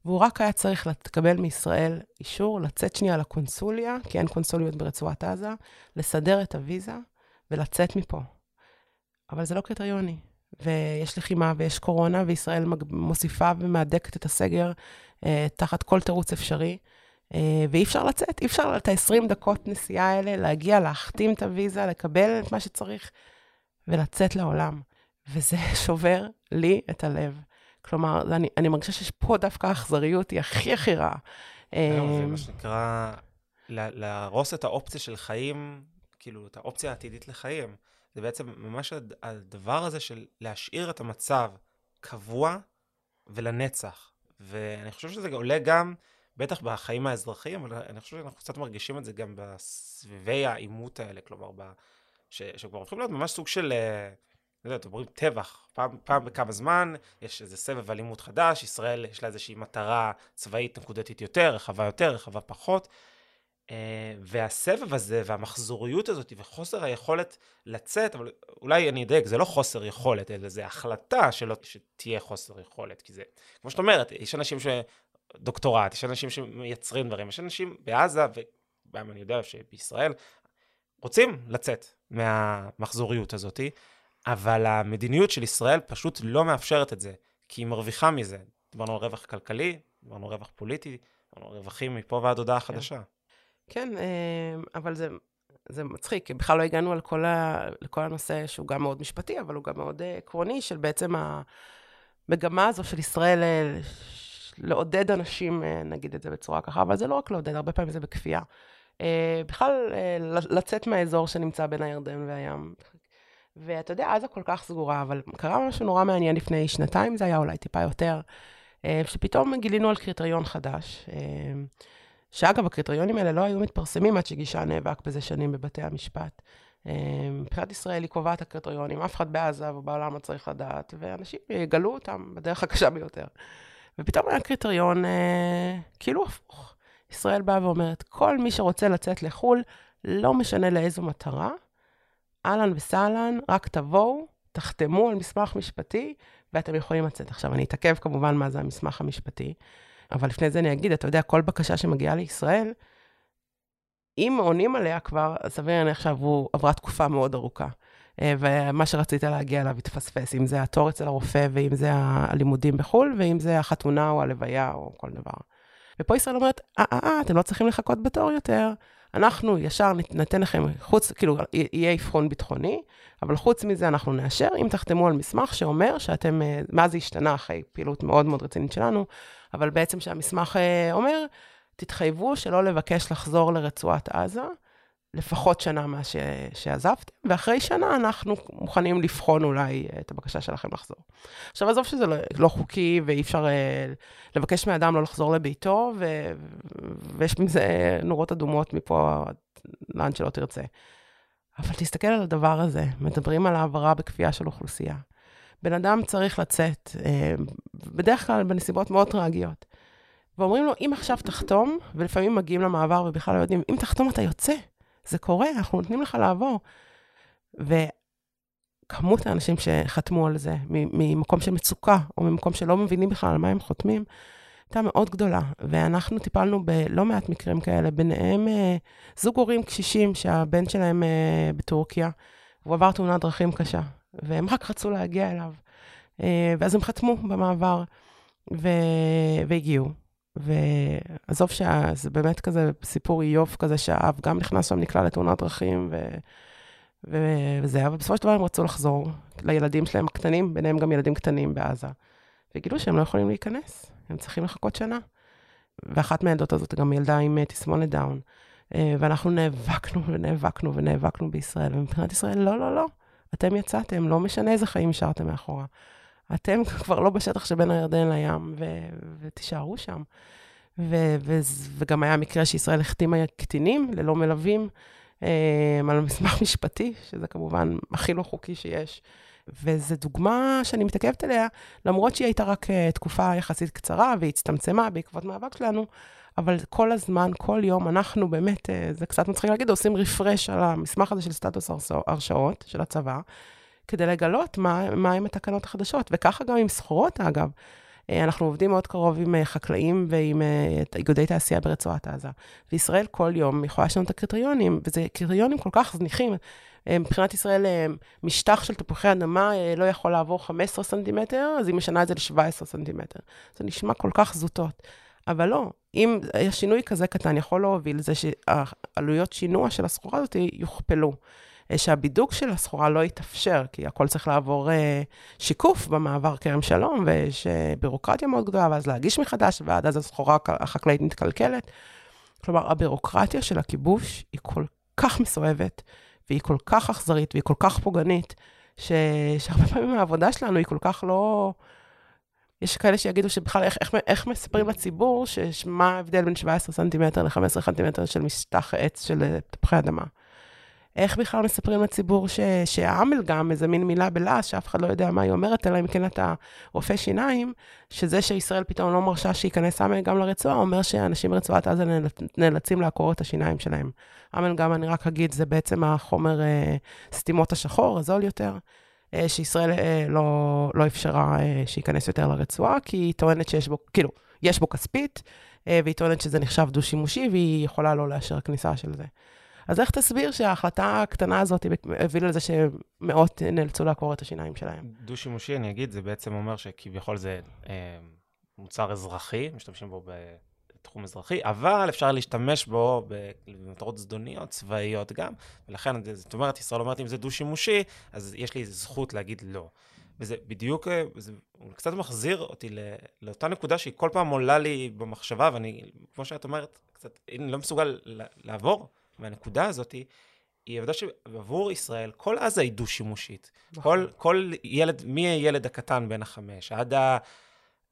והוא רק היה צריך להתקבל מישראל אישור, לצאת שנייה לקונסוליה, כי אין קונסוליות ברצועת עזה, לסדר את הוויזה, ולצאת מפה. אבל זה לא קריטריוני, ויש לחימה, ויש קורונה, וישראל מוסיפה ומעדקת את הסגר, תחת כל תירוץ אפשרי, ואי אפשר לצאת, אי אפשר את ה-20 דקות נסיעה האלה, להגיע, להחתים את הוויזה, לקבל את מה שצריך, ולצאת לעולם. וזה שובר לי את הלב. כלומר, אני מרגישה שיש פה דווקא האכזריות, היא הכי רעה. זה מה שנקרא, להרוס את האופציה של חיים, כאילו, את האופציה העתידית לחיים. זה בעצם ממש הדבר הזה של להשאיר את המצב קבוע ולנצח. ואני חושב שזה עולה גם... בטח בחיים האזרחיים, אבל אני חושב שאנחנו קצת מרגישים את זה גם בסביבי האימות האלה, כלומר, שכבר הולכים להיות ממש סוג של, לא יודע, אתם אומרים טבח, פעם בכמה זמן, יש איזה סבב אלימות חדש, ישראל יש לה איזושהי מטרה צבאית נקודתית יותר, רחבה פחות, והסבב הזה והמחזוריות הזאת וחוסר היכולת לצאת, אבל אולי אני אדייק, זה לא חוסר יכולת, אלא זה החלטה שלא תהיה חוסר יכולת, כי זה, כמו שאת אומרת, יש אנשים שדוקטורט, יש אנשים שמייצרים דברים, יש אנשים בעזה, וגם אני יודע שבישראל, רוצים לצאת מהמחזוריות הזאת, אבל המדיניות של ישראל פשוט לא מאפשרת את זה, כי היא מרוויחה מזה. דיברנו על רווח כלכלי, דיברנו על רווח פוליטי, דיברנו על רווחים מפה ועד הודעה חדשה. כן, אבל זה מצחיק, בכלל לא הגענו לכל הנושא שהוא גם מאוד משפטי, אבל הוא גם מאוד עקרוני, של בעצם המגמה הזו של ישראל לעודד אנשים, נגיד את זה בצורה ככה, אבל זה לא רק לעודד, הרבה פעמים זה בכפייה. בכלל לצאת מהאזור שנמצא בין הירדן והים. ואתה יודע, עזה כל כך סגורה, אבל קרה משהו נורא מעניין לפני שנתיים, זה היה אולי טיפה יותר, שפתאום גילינו על קריטריון חדש, שאגב, הקריטריונים האלה לא היו מתפרסמים עד שגישה נאבק בזה שנים בבתי המשפט. מבחינת ישראל היא קובעת הקריטריונים, אף אחד בעזה ובעולם צריך לדעת, ואנשים יגלו אותם בדרך הקשה ביותר. ופתאום היה קריטריון כאילו הפוך. ישראל באה ואומרת, כל מי שרוצה לצאת לחול, לא משנה לאיזו מטרה, אלן וסלן, רק תבואו, תחתמו על מסמך משפטי, ואתם יכולים לצאת. עכשיו, אני אתעכב כמובן מה זה המסמך המשפטי, אבל לפני זה אני אגיד, אתה יודע, כל בקשה שמגיעה לישראל, אם עונים עליה כבר, סביר, אני עכשיו עברה תקופה מאוד ארוכה. ומה שרצית להגיע אליו התפספס, אם זה התור אצל הרופא, ואם זה הלימודים בחול, ואם זה החתונה או הלוויה או כל דבר. ופה ישראל אומרת, אתם לא צריכים לחכות בתור יותר, אנחנו ישר נתן לכם, חוץ, כאילו, יהיה אבחון ביטחוני, אבל חוץ מזה אנחנו נאשר, אם תחתמו על מסמך שאומר שאתם, מה זה השתנה אחרי פעילות מאוד מאוד רצינית שלנו, אבל בעצם שהמסמך אומר, תתחייבו שלא לבקש לחזור לרצועת עזה, לפחות שנה מה שעזבתם, ואחרי שנה אנחנו מוכנים לבחון אולי את הבקשה שלכם לחזור. עכשיו, עזוב שזה לא חוקי, ואי אפשר לבקש מאדם לא לחזור לביתו, ויש מזה נורות אדומות מפה לאן שלא תרצה. אבל תסתכל על הדבר הזה, מדברים על העברה בכפייה של אוכלוסייה. בן אדם צריך לצאת, בדרך כלל בנסיבות מאוד טרגיות, ואומרים לו, אם עכשיו תחתום, ולפעמים מגיעים למעבר ובכלל לא יודעים, אם תחתום אתה יוצא, זה קורה, אנחנו נותנים לך לעבור. וכמות האנשים שחתמו על זה, ממקום של מצוקה, או ממקום שלא מבינים בכלל על מה הם חותמים, הייתה מאוד גדולה, ואנחנו טיפלנו בלא מעט מקרים כאלה, ביניהם זוג הורים קשישים, שהבן שלהם בטורקיה, הוא עבר תאונת דרכים קשה, והם רק רצו להגיע אליו, ואז הם חתמו במעבר, והגיעו. ועזוב שזה באמת כזה סיפור איוב כזה שהאב גם נכנס שם נקלע לתאונת דרכים וזה, אבל בסופו של דבר הם רצו לחזור לילדים שלהם הקטנים, ביניהם גם ילדים קטנים בעזה, וגילו שהם לא יכולים להיכנס, הם צריכים לחכות שנה, ואחת מהילדות הזאת גם ילדה עם תסמונת דאון, ואנחנו נאבקנו ונאבקנו ונאבקנו בישראל, ומבחינת ישראל לא לא לא, אתם יצאתם, לא משנה איזה חיים שרתם מאחורה, אתם כבר לא בשטח שבין הירדן לים, ותישארו שם. וגם היה מקרה שישראל החתימה קטינים, ללא מלווים, על מסמך משפטי, שזה כמובן הכי לא חוקי שיש. וזו דוגמה שאני מתעכבת עליה, למרות שהיא הייתה רק תקופה יחסית קצרה, והיא הצטמצמה בעקבות מאבק שלנו, אבל כל הזמן, כל יום, אנחנו באמת, זה קצת מצחיק להגיד, עושים רפרש על המסמך הזה של סטטוס הרשאות של הצבא, כדי לגלות מה עם התקנות החדשות, וככה גם עם סחורות, אגב. אנחנו עובדים מאוד קרוב עם חקלאים ועם איגודי תעשייה ברצועת עזה. וישראל כל יום יכולה לשנות את הקריטריונים, וזה קריטריונים כל כך זניחים. מבחינת ישראל, משטח של תפוחי אדמה לא יכול לעבור 15 סנטימטר, אז היא משנה את זה ל-17 סנטימטר. זה נשמע כל כך זוטות. אבל לא, אם השינוי כזה קטן יכול להוביל, זה שעלויות שינוע של הסחורה הזאת יוכפלו. שהבידוק של הסחורה לא יתאפשר, כי הכל צריך לעבור שיקוף במעבר כרם שלום, ויש בירוקרטיה מאוד גדולה, ואז להגיש מחדש, ועד אז הסחורה החקלאית מתקלקלת. כלומר, הבירוקרטיה של הכיבוש היא כל כך מסואבת, והיא כל כך אכזרית, והיא כל כך פוגענית, שהרבה פעמים העבודה שלנו היא כל כך לא... יש כאלה שיגידו שבכלל איך מספרים לציבור, שמה ההבדל בין 17 סנטימטר ל-15 סנטימטר של משטח עץ של תפוחי אדמה. איך בכלל מספרים לציבור שהעמל גם, איזה מין מילה בלעש, שאף אחד לא יודע מה היא אומרת, אלא אם כן אתה רופא שיניים, שזה שישראל פתאום לא מרשה שייכנס עמל גם לרצועה, אומר שאנשים ברצועת עזה נאלצים לעקור את השיניים שלהם. עמל גם, אני רק אגיד, זה בעצם החומר סתימות השחור, הזול יותר, שישראל לא אפשרה שייכנס יותר לרצועה, כי היא טוענת שיש בו, כאילו, יש בו כספית, והיא טוענת שזה נחשב דו-שימושי, והיא יכולה לא לאשר הכניסה של זה. אז איך תסביר שההחלטה הקטנה הזאת הביאה לזה שמאות נאלצו לעקור את השיניים שלהם? דו-שימושי, אני אגיד, זה בעצם אומר שכביכול זה מוצר אזרחי, משתמשים בו בתחום אזרחי, אבל אפשר להשתמש בו במטרות זדוניות, צבאיות גם, ולכן, זאת אומרת, ישראל אומרת, אם זה דו-שימושי, אז יש לי זכות להגיד לא. וזה בדיוק, זה קצת מחזיר אותי לאותה נקודה שהיא כל פעם עולה לי במחשבה, ואני, כמו שאת אומרת, קצת, אני לא מסוגל לעבור, והנקודה הזאת היא עבודה שבעבור ישראל, כל עזה היא דו-שימושית. כל ילד, מי הילד הקטן בין 5, עד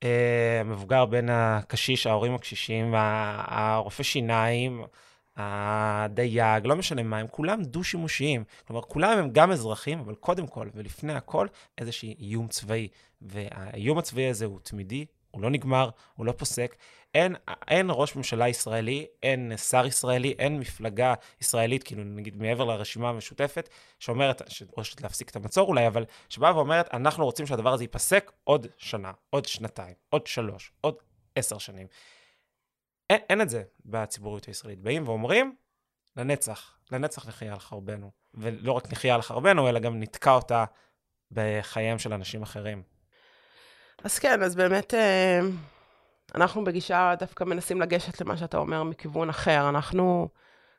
המבוגר בין הקשיש, ההורים הקשישים, הרופא שיניים, הדייג, לא משנה מה, הם כולם דו-שימושיים. כלומר, כולם הם גם אזרחים, אבל קודם כל ולפני הכל, איזושהי איום צבאי. והאיום הצבאי הזה הוא תמידי, הוא לא נגמר, הוא לא פוסק. אין ראש ממשלה ישראלי, אין שר ישראלי, אין מפלגה ישראלית, כאילו נגיד מעבר לרשימה המשותפת, שאומרת, שרושת להפסיק את המצור אולי, אבל שבאה ואומרת, אנחנו רוצים שהדבר הזה ייפסק עוד שנה, עוד שנתיים, עוד 3, עוד 10 שנים. אין את זה בציבוריות הישראלית. באים ואומרים, לנצח, לנצח נחיה על חרבנו. ולא רק נחיה על חרבנו, אלא גם נתקע אותה בחיים של אנשים אחרים. אז כן, אז באמת אנחנו בגישה דווקא מנסים לגשת למה שאתה אומר מכיוון אחר. אנחנו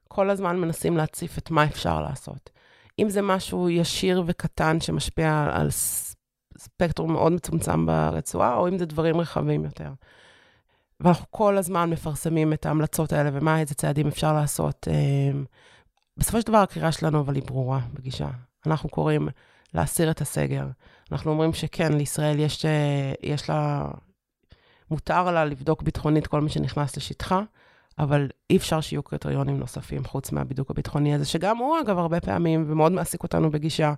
כל הזמן מנסים להציף את מה אפשר לעשות. אם זה משהו ישיר וקטן שמשפיע על ספקטרום מאוד מצומצם ברצועה, או אם זה דברים רחבים יותר. ואנחנו כל הזמן מפרסמים את ההמלצות האלה, ומה איזה צעדים אפשר לעשות. בסופו של דבר הקריאה שלנו, אבל היא ברורה בגישה. אנחנו קוראים להסיר את הסגר. אנחנו אומרים שכן, לישראל יש לה, מותר לה לבדוק ביטחונית כל מי שנכנס לשטחה, אבל אי אפשר שיהיו קריטריונים נוספים חוץ מהבידוק הביטחוני הזה, שגם הוא אגב הרבה פעמים, ומאוד מעסיק אותנו בגישה,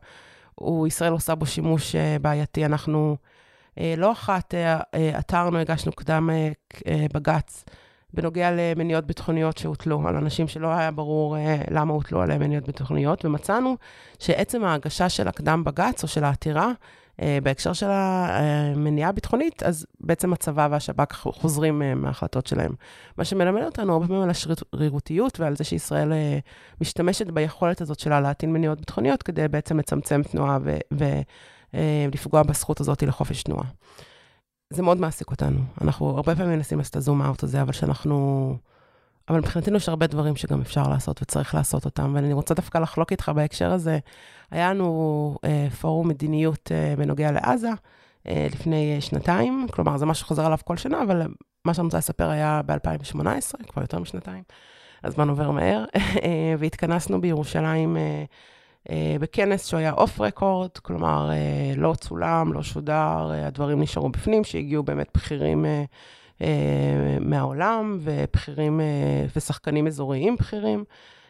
ישראל עושה בו שימוש בעייתי. אנחנו לא אחת אתרנו, הגשנו קדם בגץ, בנוגע למניעות ביטחוניות שהוטלו, על אנשים שלא היה ברור למה הוטלו עליהם מניעות ביטחוניות, ומצאנו שעצם ההגשה של הקדם בגץ או של העתירה, בהקשר של המניעה הביטחונית, אז בעצם הצבא והשב"כ חוזרים מההחלטות שלהם. מה שמלמד אותנו הרבה פעמים על השרירותיות, ועל זה שישראל משתמשת ביכולת הזאת שלה להטעין מניעות ביטחוניות, כדי בעצם לצמצם תנועה ולפגוע בזכות הזאת לחופש תנועה. זה מאוד מעסיק אותנו. אנחנו הרבה פעמים מנסים לעשות את הזום-אאוט הזה, אבל מבחינתנו יש הרבה דברים שגם אפשר לעשות וצריך לעשות אותם, ואני רוצה דווקא לחלוק איתך בהקשר הזה. היה לנו פורום מדיניות בנוגע לעזה לפני 2 שנים, כלומר זה מה שחוזר עליו כל שנה, אבל מה שאני רוצה לספר היה ב-2018, כבר יותר מ2 שנים, הזמן עובר מהר, והתכנסנו בירושלים בכנס שהוא היה אוף רקורד, כלומר לא צולם, לא שודר, הדברים נשארו בפנים, שהגיעו באמת בכירים מהעולם, ובכירים ושחקנים אזוריים בכירים,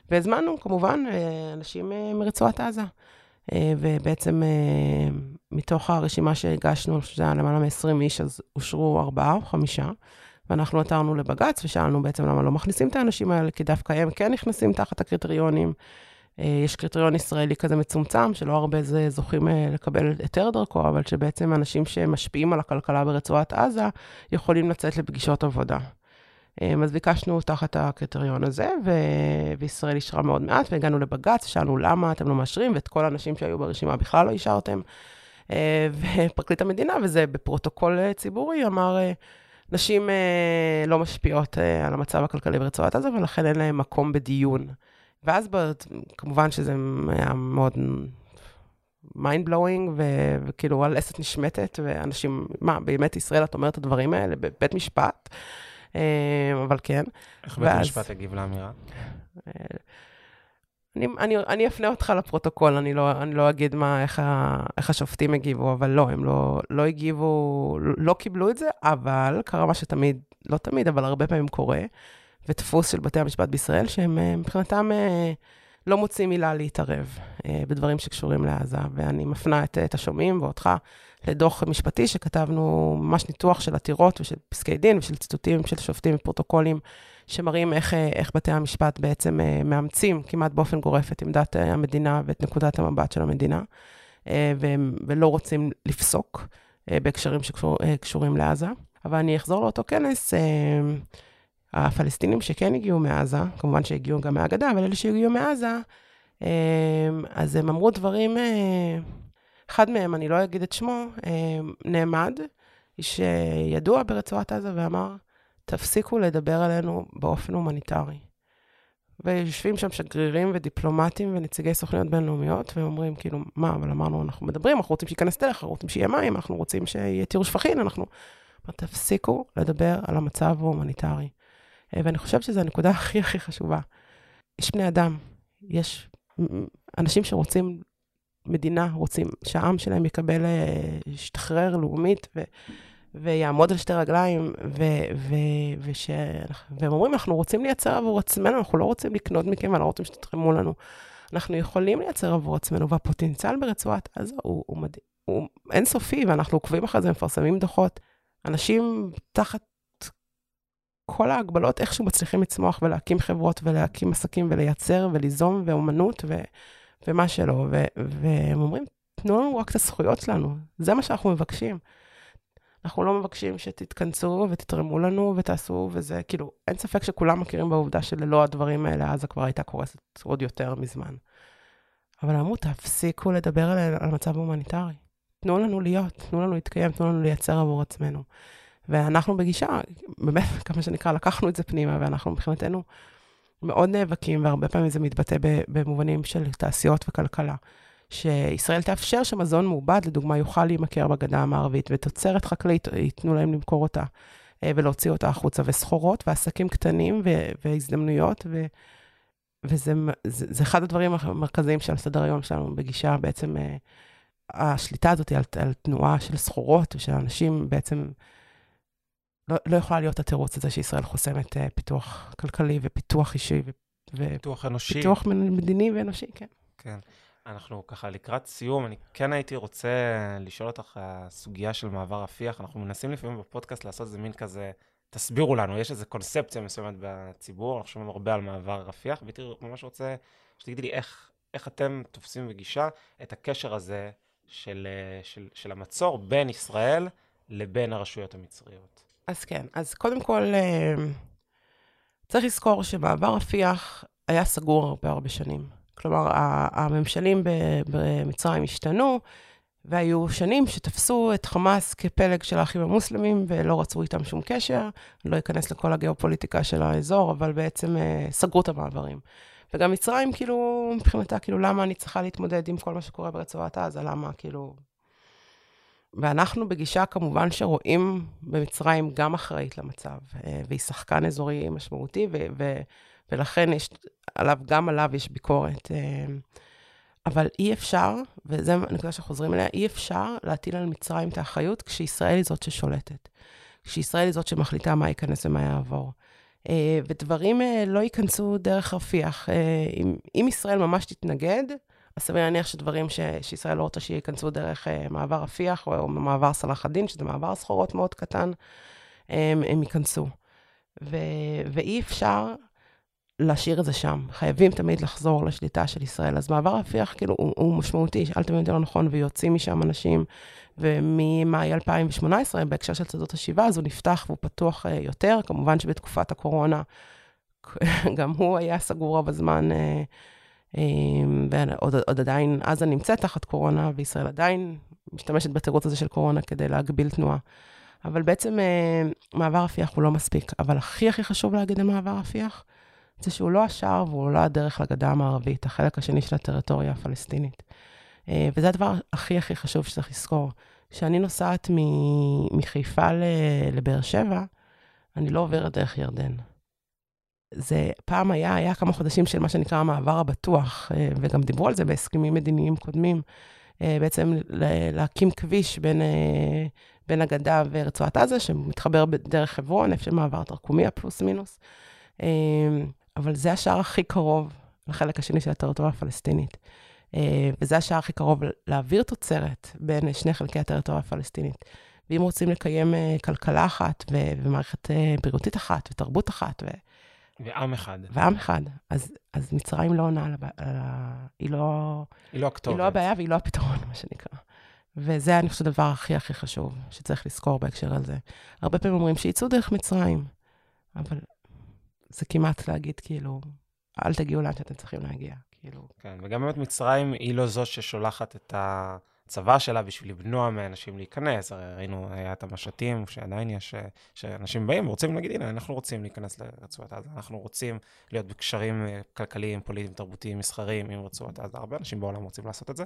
והזמנו כמובן אנשים מרצועת עזה, ובעצם מתוך הרשימה שהגשנו, שזה היה למעלה מ-20 איש, אז אושרו 4 או 5, ואנחנו נתרנו לבגץ, ושאלנו בעצם למה לא מכניסים את האנשים האלה, כי דווקא הם כן נכנסים תחת הקריטריונים, יש קריטריון ישראלי כזה מצומצם, שלא הרבה זה זוכים לקבל יותר דרכו, אבל שבעצם אנשים שמשפיעים על הכלכלה ברצועת עזה, יכולים לצאת לפגישות עבודה. אז ביקשנו תחת הקריטריון הזה, וישראל אישרה מאוד מעט, והגענו לבגץ, שאלנו למה אתם לא מאשרים, ואת כל האנשים שהיו ברשימה בכלל לא אישרתם, ופרקליט המדינה, וזה בפרוטוקול ציבורי, אמר, נשים לא משפיעות על המצב הכלכלי ברצועת עזה, ולכן אין להם מקום בדיון. ואז כמובן שזה היה מאוד mind blowing, וכאילו הלסת נשמטת, ואנשים, מה, באמת ישראל, את אומרת את הדברים האלה, בבית משפט, אבל כן. איך בית משפט הגיב לאמירה? אני אפנה אותך לפרוטוקול, אני לא אגיד איך השופטים הגיבו, אבל לא, הם לא הגיבו, לא קיבלו את זה, אבל קרה מה שתמיד, לא תמיד, אבל הרבה פעמים קורה, ודפוס של בתי המשפט בישראל, שהם מבחינתם לא מוציא מילה להתערב בדברים שקשורים לעזה, ואני מפנה את השומעים ואותך לדוח משפטי שכתבנו ממש ניתוח של עתירות ושל פסקי דין ושל ציטוטים של שופטים ופרוטוקולים שמראים איך בתי המשפט בעצם מאמצים כמעט באופן גורף את עמדת המדינה ואת נקודת המבט של המדינה, ולא רוצים לפסוק בהקשרים שקשורים לעזה. אבל אני אחזור לאותו כנס, הפלסטינים שכן הגיעו מעזה, כמובן שהגיעו גם מהגדה, אבל אלה שהגיעו מעזה, אז הם אמרו דברים, אחד מהם, אני לא אגיד את שמו, נעמד, שידוע ברצועת עזה, ואמר, תפסיקו לדבר עלינו באופן הומניטרי. ויושבים שם שגרירים ודיפלומטים ונציגי סוכניות בינלאומיות, ואומרים כאילו, מה, אבל אמרנו, אנחנו מדברים, אנחנו רוצים שיכנס דרך, אנחנו רוצים שיהיה מים, אנחנו רוצים שיהיה תירוש פחין, אנחנו... תפסיקו לדבר על המצב ההומניטרי. ואני חושב שזו הנקודה הכי הכי חשובה. יש בני אדם, יש אנשים שרוצים מדינה, רוצים שהעם שלהם יקבל שתחרר לאומית, ויעמוד על שתי רגליים, והם אומרים, אנחנו רוצים לייצר עבור עצמנו, אנחנו לא רוצים לקנות מכם, אנחנו רוצים שתתרמו לנו. אנחנו יכולים לייצר עבור עצמנו, והפוטנציאל ברצועת עזה הוא אינסופי, ואנחנו עוקבים אחרי זה, מפרסמים דוחות, אנשים תחת כל ההגבלות איכשהו מצליחים לצמוח ולהקים חברות ולהקים עסקים ולייצר וליזום ואומנות ומה שלא. והם אומרים, תנו לנו רק את הזכויות שלנו. זה מה שאנחנו מבקשים. אנחנו לא מבקשים שתתכנסו ותתרמו לנו ותעשו וזה, כאילו, אין ספק שכולם מכירים בעובדה שללא הדברים האלה, אז כבר הייתה קורסת עוד יותר מזמן. אבל אמרו, תפסיקו לדבר על מצב הומניטרי. תנו לנו להיות, תנו לנו להתקיים, תנו לנו לייצר עבור עצמנו. ואנחנו בגישה, באמת, כמה שנקרא, לקחנו את זה פנימה, ואנחנו מבחינתנו מאוד נאבקים, והרבה פעמים זה מתבטא במובנים של תעשיות וכלכלה, שישראל תאפשר שמזון מעובד, לדוגמה, יוכל להימכר בגדה המערבית, ותוצרת חקלאית, ייתנו להם למכור אותה, ולהוציא אותה החוצה, וסחורות, ועסקים קטנים, והזדמנויות, וזה אחד הדברים המרכזיים של סדר היום שלנו בגישה, בעצם, השליטה הזאת על תנועה של סחורות, ושל אנשים בעצם לא יכולה להיות התירוץ הזה שישראל חוסמת פיתוח כלכלי ופיתוח אישי ופיתוח אנושי. פיתוח מדיני ואנושי, כן. כן. אנחנו ככה לקראת סיום, אני כן הייתי רוצה לשאול אותך הסוגיה של מעבר רפיח. אנחנו מנסים לפעמים בפודקאסט לעשות איזה מין כזה, תסבירו לנו, יש איזו קונספציה מסוימת בציבור, אנחנו שומעים הרבה על מעבר רפיח, והייתי ממש רוצה שתגידי לי איך אתם תופסים בגישה את הקשר הזה של המצור בין ישראל לבין הרשויות המצריות. אז כן, אז קודם כל צריך לזכור שמעבר רפיח היה סגור הרבה שנים. כלומר, הממשלים במצרים השתנו, והיו שנים שתפסו את חמאס כפלג של האחים המוסלמים, ולא רצו איתם שום קשר, לא ייכנס לכל הגיאופוליטיקה של האזור, אבל בעצם סגרו את המעברים. וגם מצרים, כאילו, מבחינתה, כאילו, למה אני צריכה להתמודד עם כל מה שקורה ברצועת עזה? למה, כאילו... ואנחנו בגישה, כמובן, שרואים במצרים גם אחראית למצב, והיא שחקן אזורי משמעותי, ולכן יש, גם עליו יש ביקורת. אבל אי אפשר, וזה נקודה שחוזרים אליה, אי אפשר להטיל על מצרים את האחריות כשישראל היא זאת ששולטת. כשישראל היא זאת שמחליטה מה ייכנס ומה יעבור. ודברים לא ייכנסו דרך רפיח. אם ישראל ממש תתנגד, אז סביר להניח שדברים שישראל לא רוצה שייכנסו דרך מעבר רפיח, או מעבר סלאח א-דין, שזה מעבר סחורות מאוד קטן, הם ייכנסו. ואי אפשר להשאיר את זה שם. חייבים תמיד לחזור לשליטה של ישראל. אז מעבר רפיח, כאילו, הוא משמעותי, אל תמיד לא נכון, ויוצאים משם אנשים, וממאי 2018, בהקשר של צדות השיבה, אז הוא נפתח והוא פתוח יותר, כמובן שבתקופת הקורונה, גם הוא היה סגור רב הזמן, ועוד עדיין, אז אני נמצאת תחת קורונה, וישראל עדיין משתמשת בתירוץ הזה של קורונה, כדי להגביל תנועה. אבל בעצם, מעבר רפיח הוא לא מספיק, אבל הכי הכי חשוב להגיד על מעבר רפיח, זה שהוא לא השער והוא לא הדרך לגדה המערבית, החלק השני של הטריטוריה הפלסטינית. וזה הדבר הכי הכי חשוב שצריך לזכור. כשאני נוסעת מחיפה לבאר שבע, אני לא עוברת דרך ירדן. זה פעם היה כמה חודשים של מה שנקרא המעבר הבטוח, וגם דיברו על זה בהסכמים מדיניים קודמים, בעצם להקים כביש בין הגדה ורצועת עזה, שמתחבר דרך חברון, איפה שמעבר תרקומיה פלוס מינוס. אבל זה השער הכי קרוב לחלק השני של הטריטוריה הפלסטינית. וזה השער הכי קרוב להעביר תוצרת בין שני חלקי הטריטוריה הפלסטינית. ואם רוצים לקיים כלכלה אחת, ומערכת בריאותית אחת, ותרבות אחת, ועם אחד. ועם אחד. אז מצרים לא עונה, היא לא הכתובת. היא לא הבעיה והיא לא הפתרון, מה שנקרא. וזה, אני חושב, הדבר הכי הכי חשוב, שצריך לזכור בהקשר על זה. הרבה פעמים אומרים שיצאו דרך מצרים, אבל זה כמעט להגיד, כאילו, אל תגיעו לאן שאתם צריכים להגיע. כאילו. כן, וגם באמת מצרים היא לא זו ששולחת את הצבא שלה בשביל לבנוע מאנשים להיכנס. ראינו, היה את המשטים, שעדיין יש, שאנשים באים ורוצים להגיד, הנה, אנחנו רוצים להיכנס לרצועת עזה, אנחנו רוצים להיות בקשרים כלכליים, פוליטיים, תרבותיים, מסחריים עם רצועת עזה. הרבה אנשים בעולם רוצים לעשות את זה.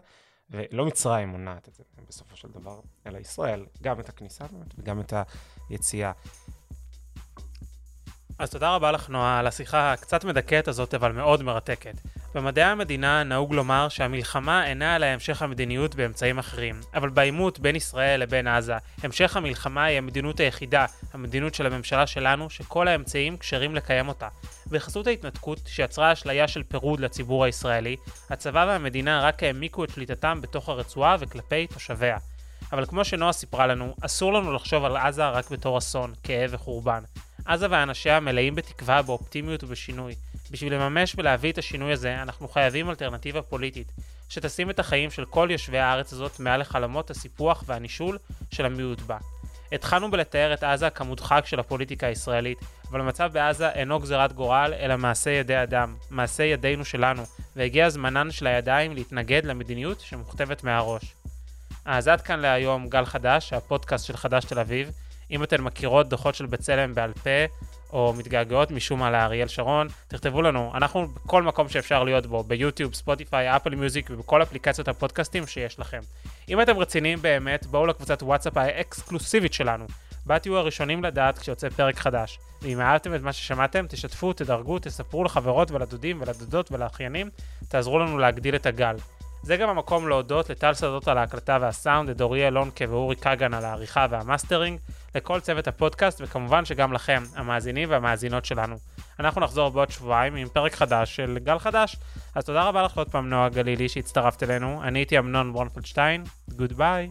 ולא מצרים מונעת את זה בסופו של דבר, אלא ישראל, גם את הכניסה וגם את היציאה. אז תודה רבה לך נועה על השיחה הקצת מדכאת הזאת, אבל מאוד מרתקת. במדעי המדינה נהוג לומר שהמלחמה אינה על המשך המדיניות באמצעים אחרים, אבל בעימות בין ישראל לבין עזה, המשך המלחמה היא המדינות היחידה, המדינות של הממשלה שלנו, שכל האמצעים קשרים לקיים אותה. בחסות ההתנתקות, שיצרה אשליה של פירוד לציבור הישראלי, הצבא והמדינה רק העמיקו את שליטתם בתוך הרצועה וכלפי תושביה. אבל כמו שנועה סיפרה לנו, אסור לנו לחשוב על עזה רק בתור אסון, כאב וחורבן. עזה ואנשיה מלאים בתקווה, באופטימיות ובשינוי. בשביל לממש ולהביא את השינוי הזה, אנחנו חייבים אלטרנטיבה פוליטית, שתשים את החיים של כל יושבי הארץ הזאת מעל לחלומות הסיפוח והנישול של המיעוט בה. התחלנו בלתאר את עזה כמודחק של הפוליטיקה הישראלית, אבל המצב בעזה אינו גזרת גורל, אלא מעשה ידי אדם, מעשה ידינו שלנו, והגיע זמנן של הידיים להתנגד למדיניות שמוכתבת מהראש. אז עד כאן להיום גל חדש, הפודקאסט של חדש תל אביב. אם אתן מכירות דוחות של בצלם בעל פה, או מתגעגעות משום מה לאריאל שרון, תכתבו לנו, אנחנו בכל מקום שאפשר להיות בו, ביוטיוב, ספוטיפיי, אפל מיוזיק ובכל אפליקציות הפודקאסטים שיש לכם. אם אתם רציניים באמת, בואו לקבוצת וואטסאפ האקסקלוסיבית שלנו, בה תהיו הראשונים לדעת כשיוצא פרק חדש. ואם אהבתם את מה ששמעתם, תשתפו, תדרגו, תספרו לחברות ולדודים ולדודות ולאחיינים, תעזרו לנו להגדיל את הגל. זה גם המקום להודות לטל שדות על ההקלטה והסאונד, לדוריה לונקה ואורי קגן על העריכה והמאסטרינג, לכל צוות הפודקאסט וכמובן שגם לכם, המאזינים והמאזינות שלנו. אנחנו נחזור בעוד שבועיים עם פרק חדש של גל חדש, אז תודה רבה לך עוד פעם נועה גלילי שהצטרפת אלינו, אני הייתי אמנון ברונפלד שטיין, גוד ביי.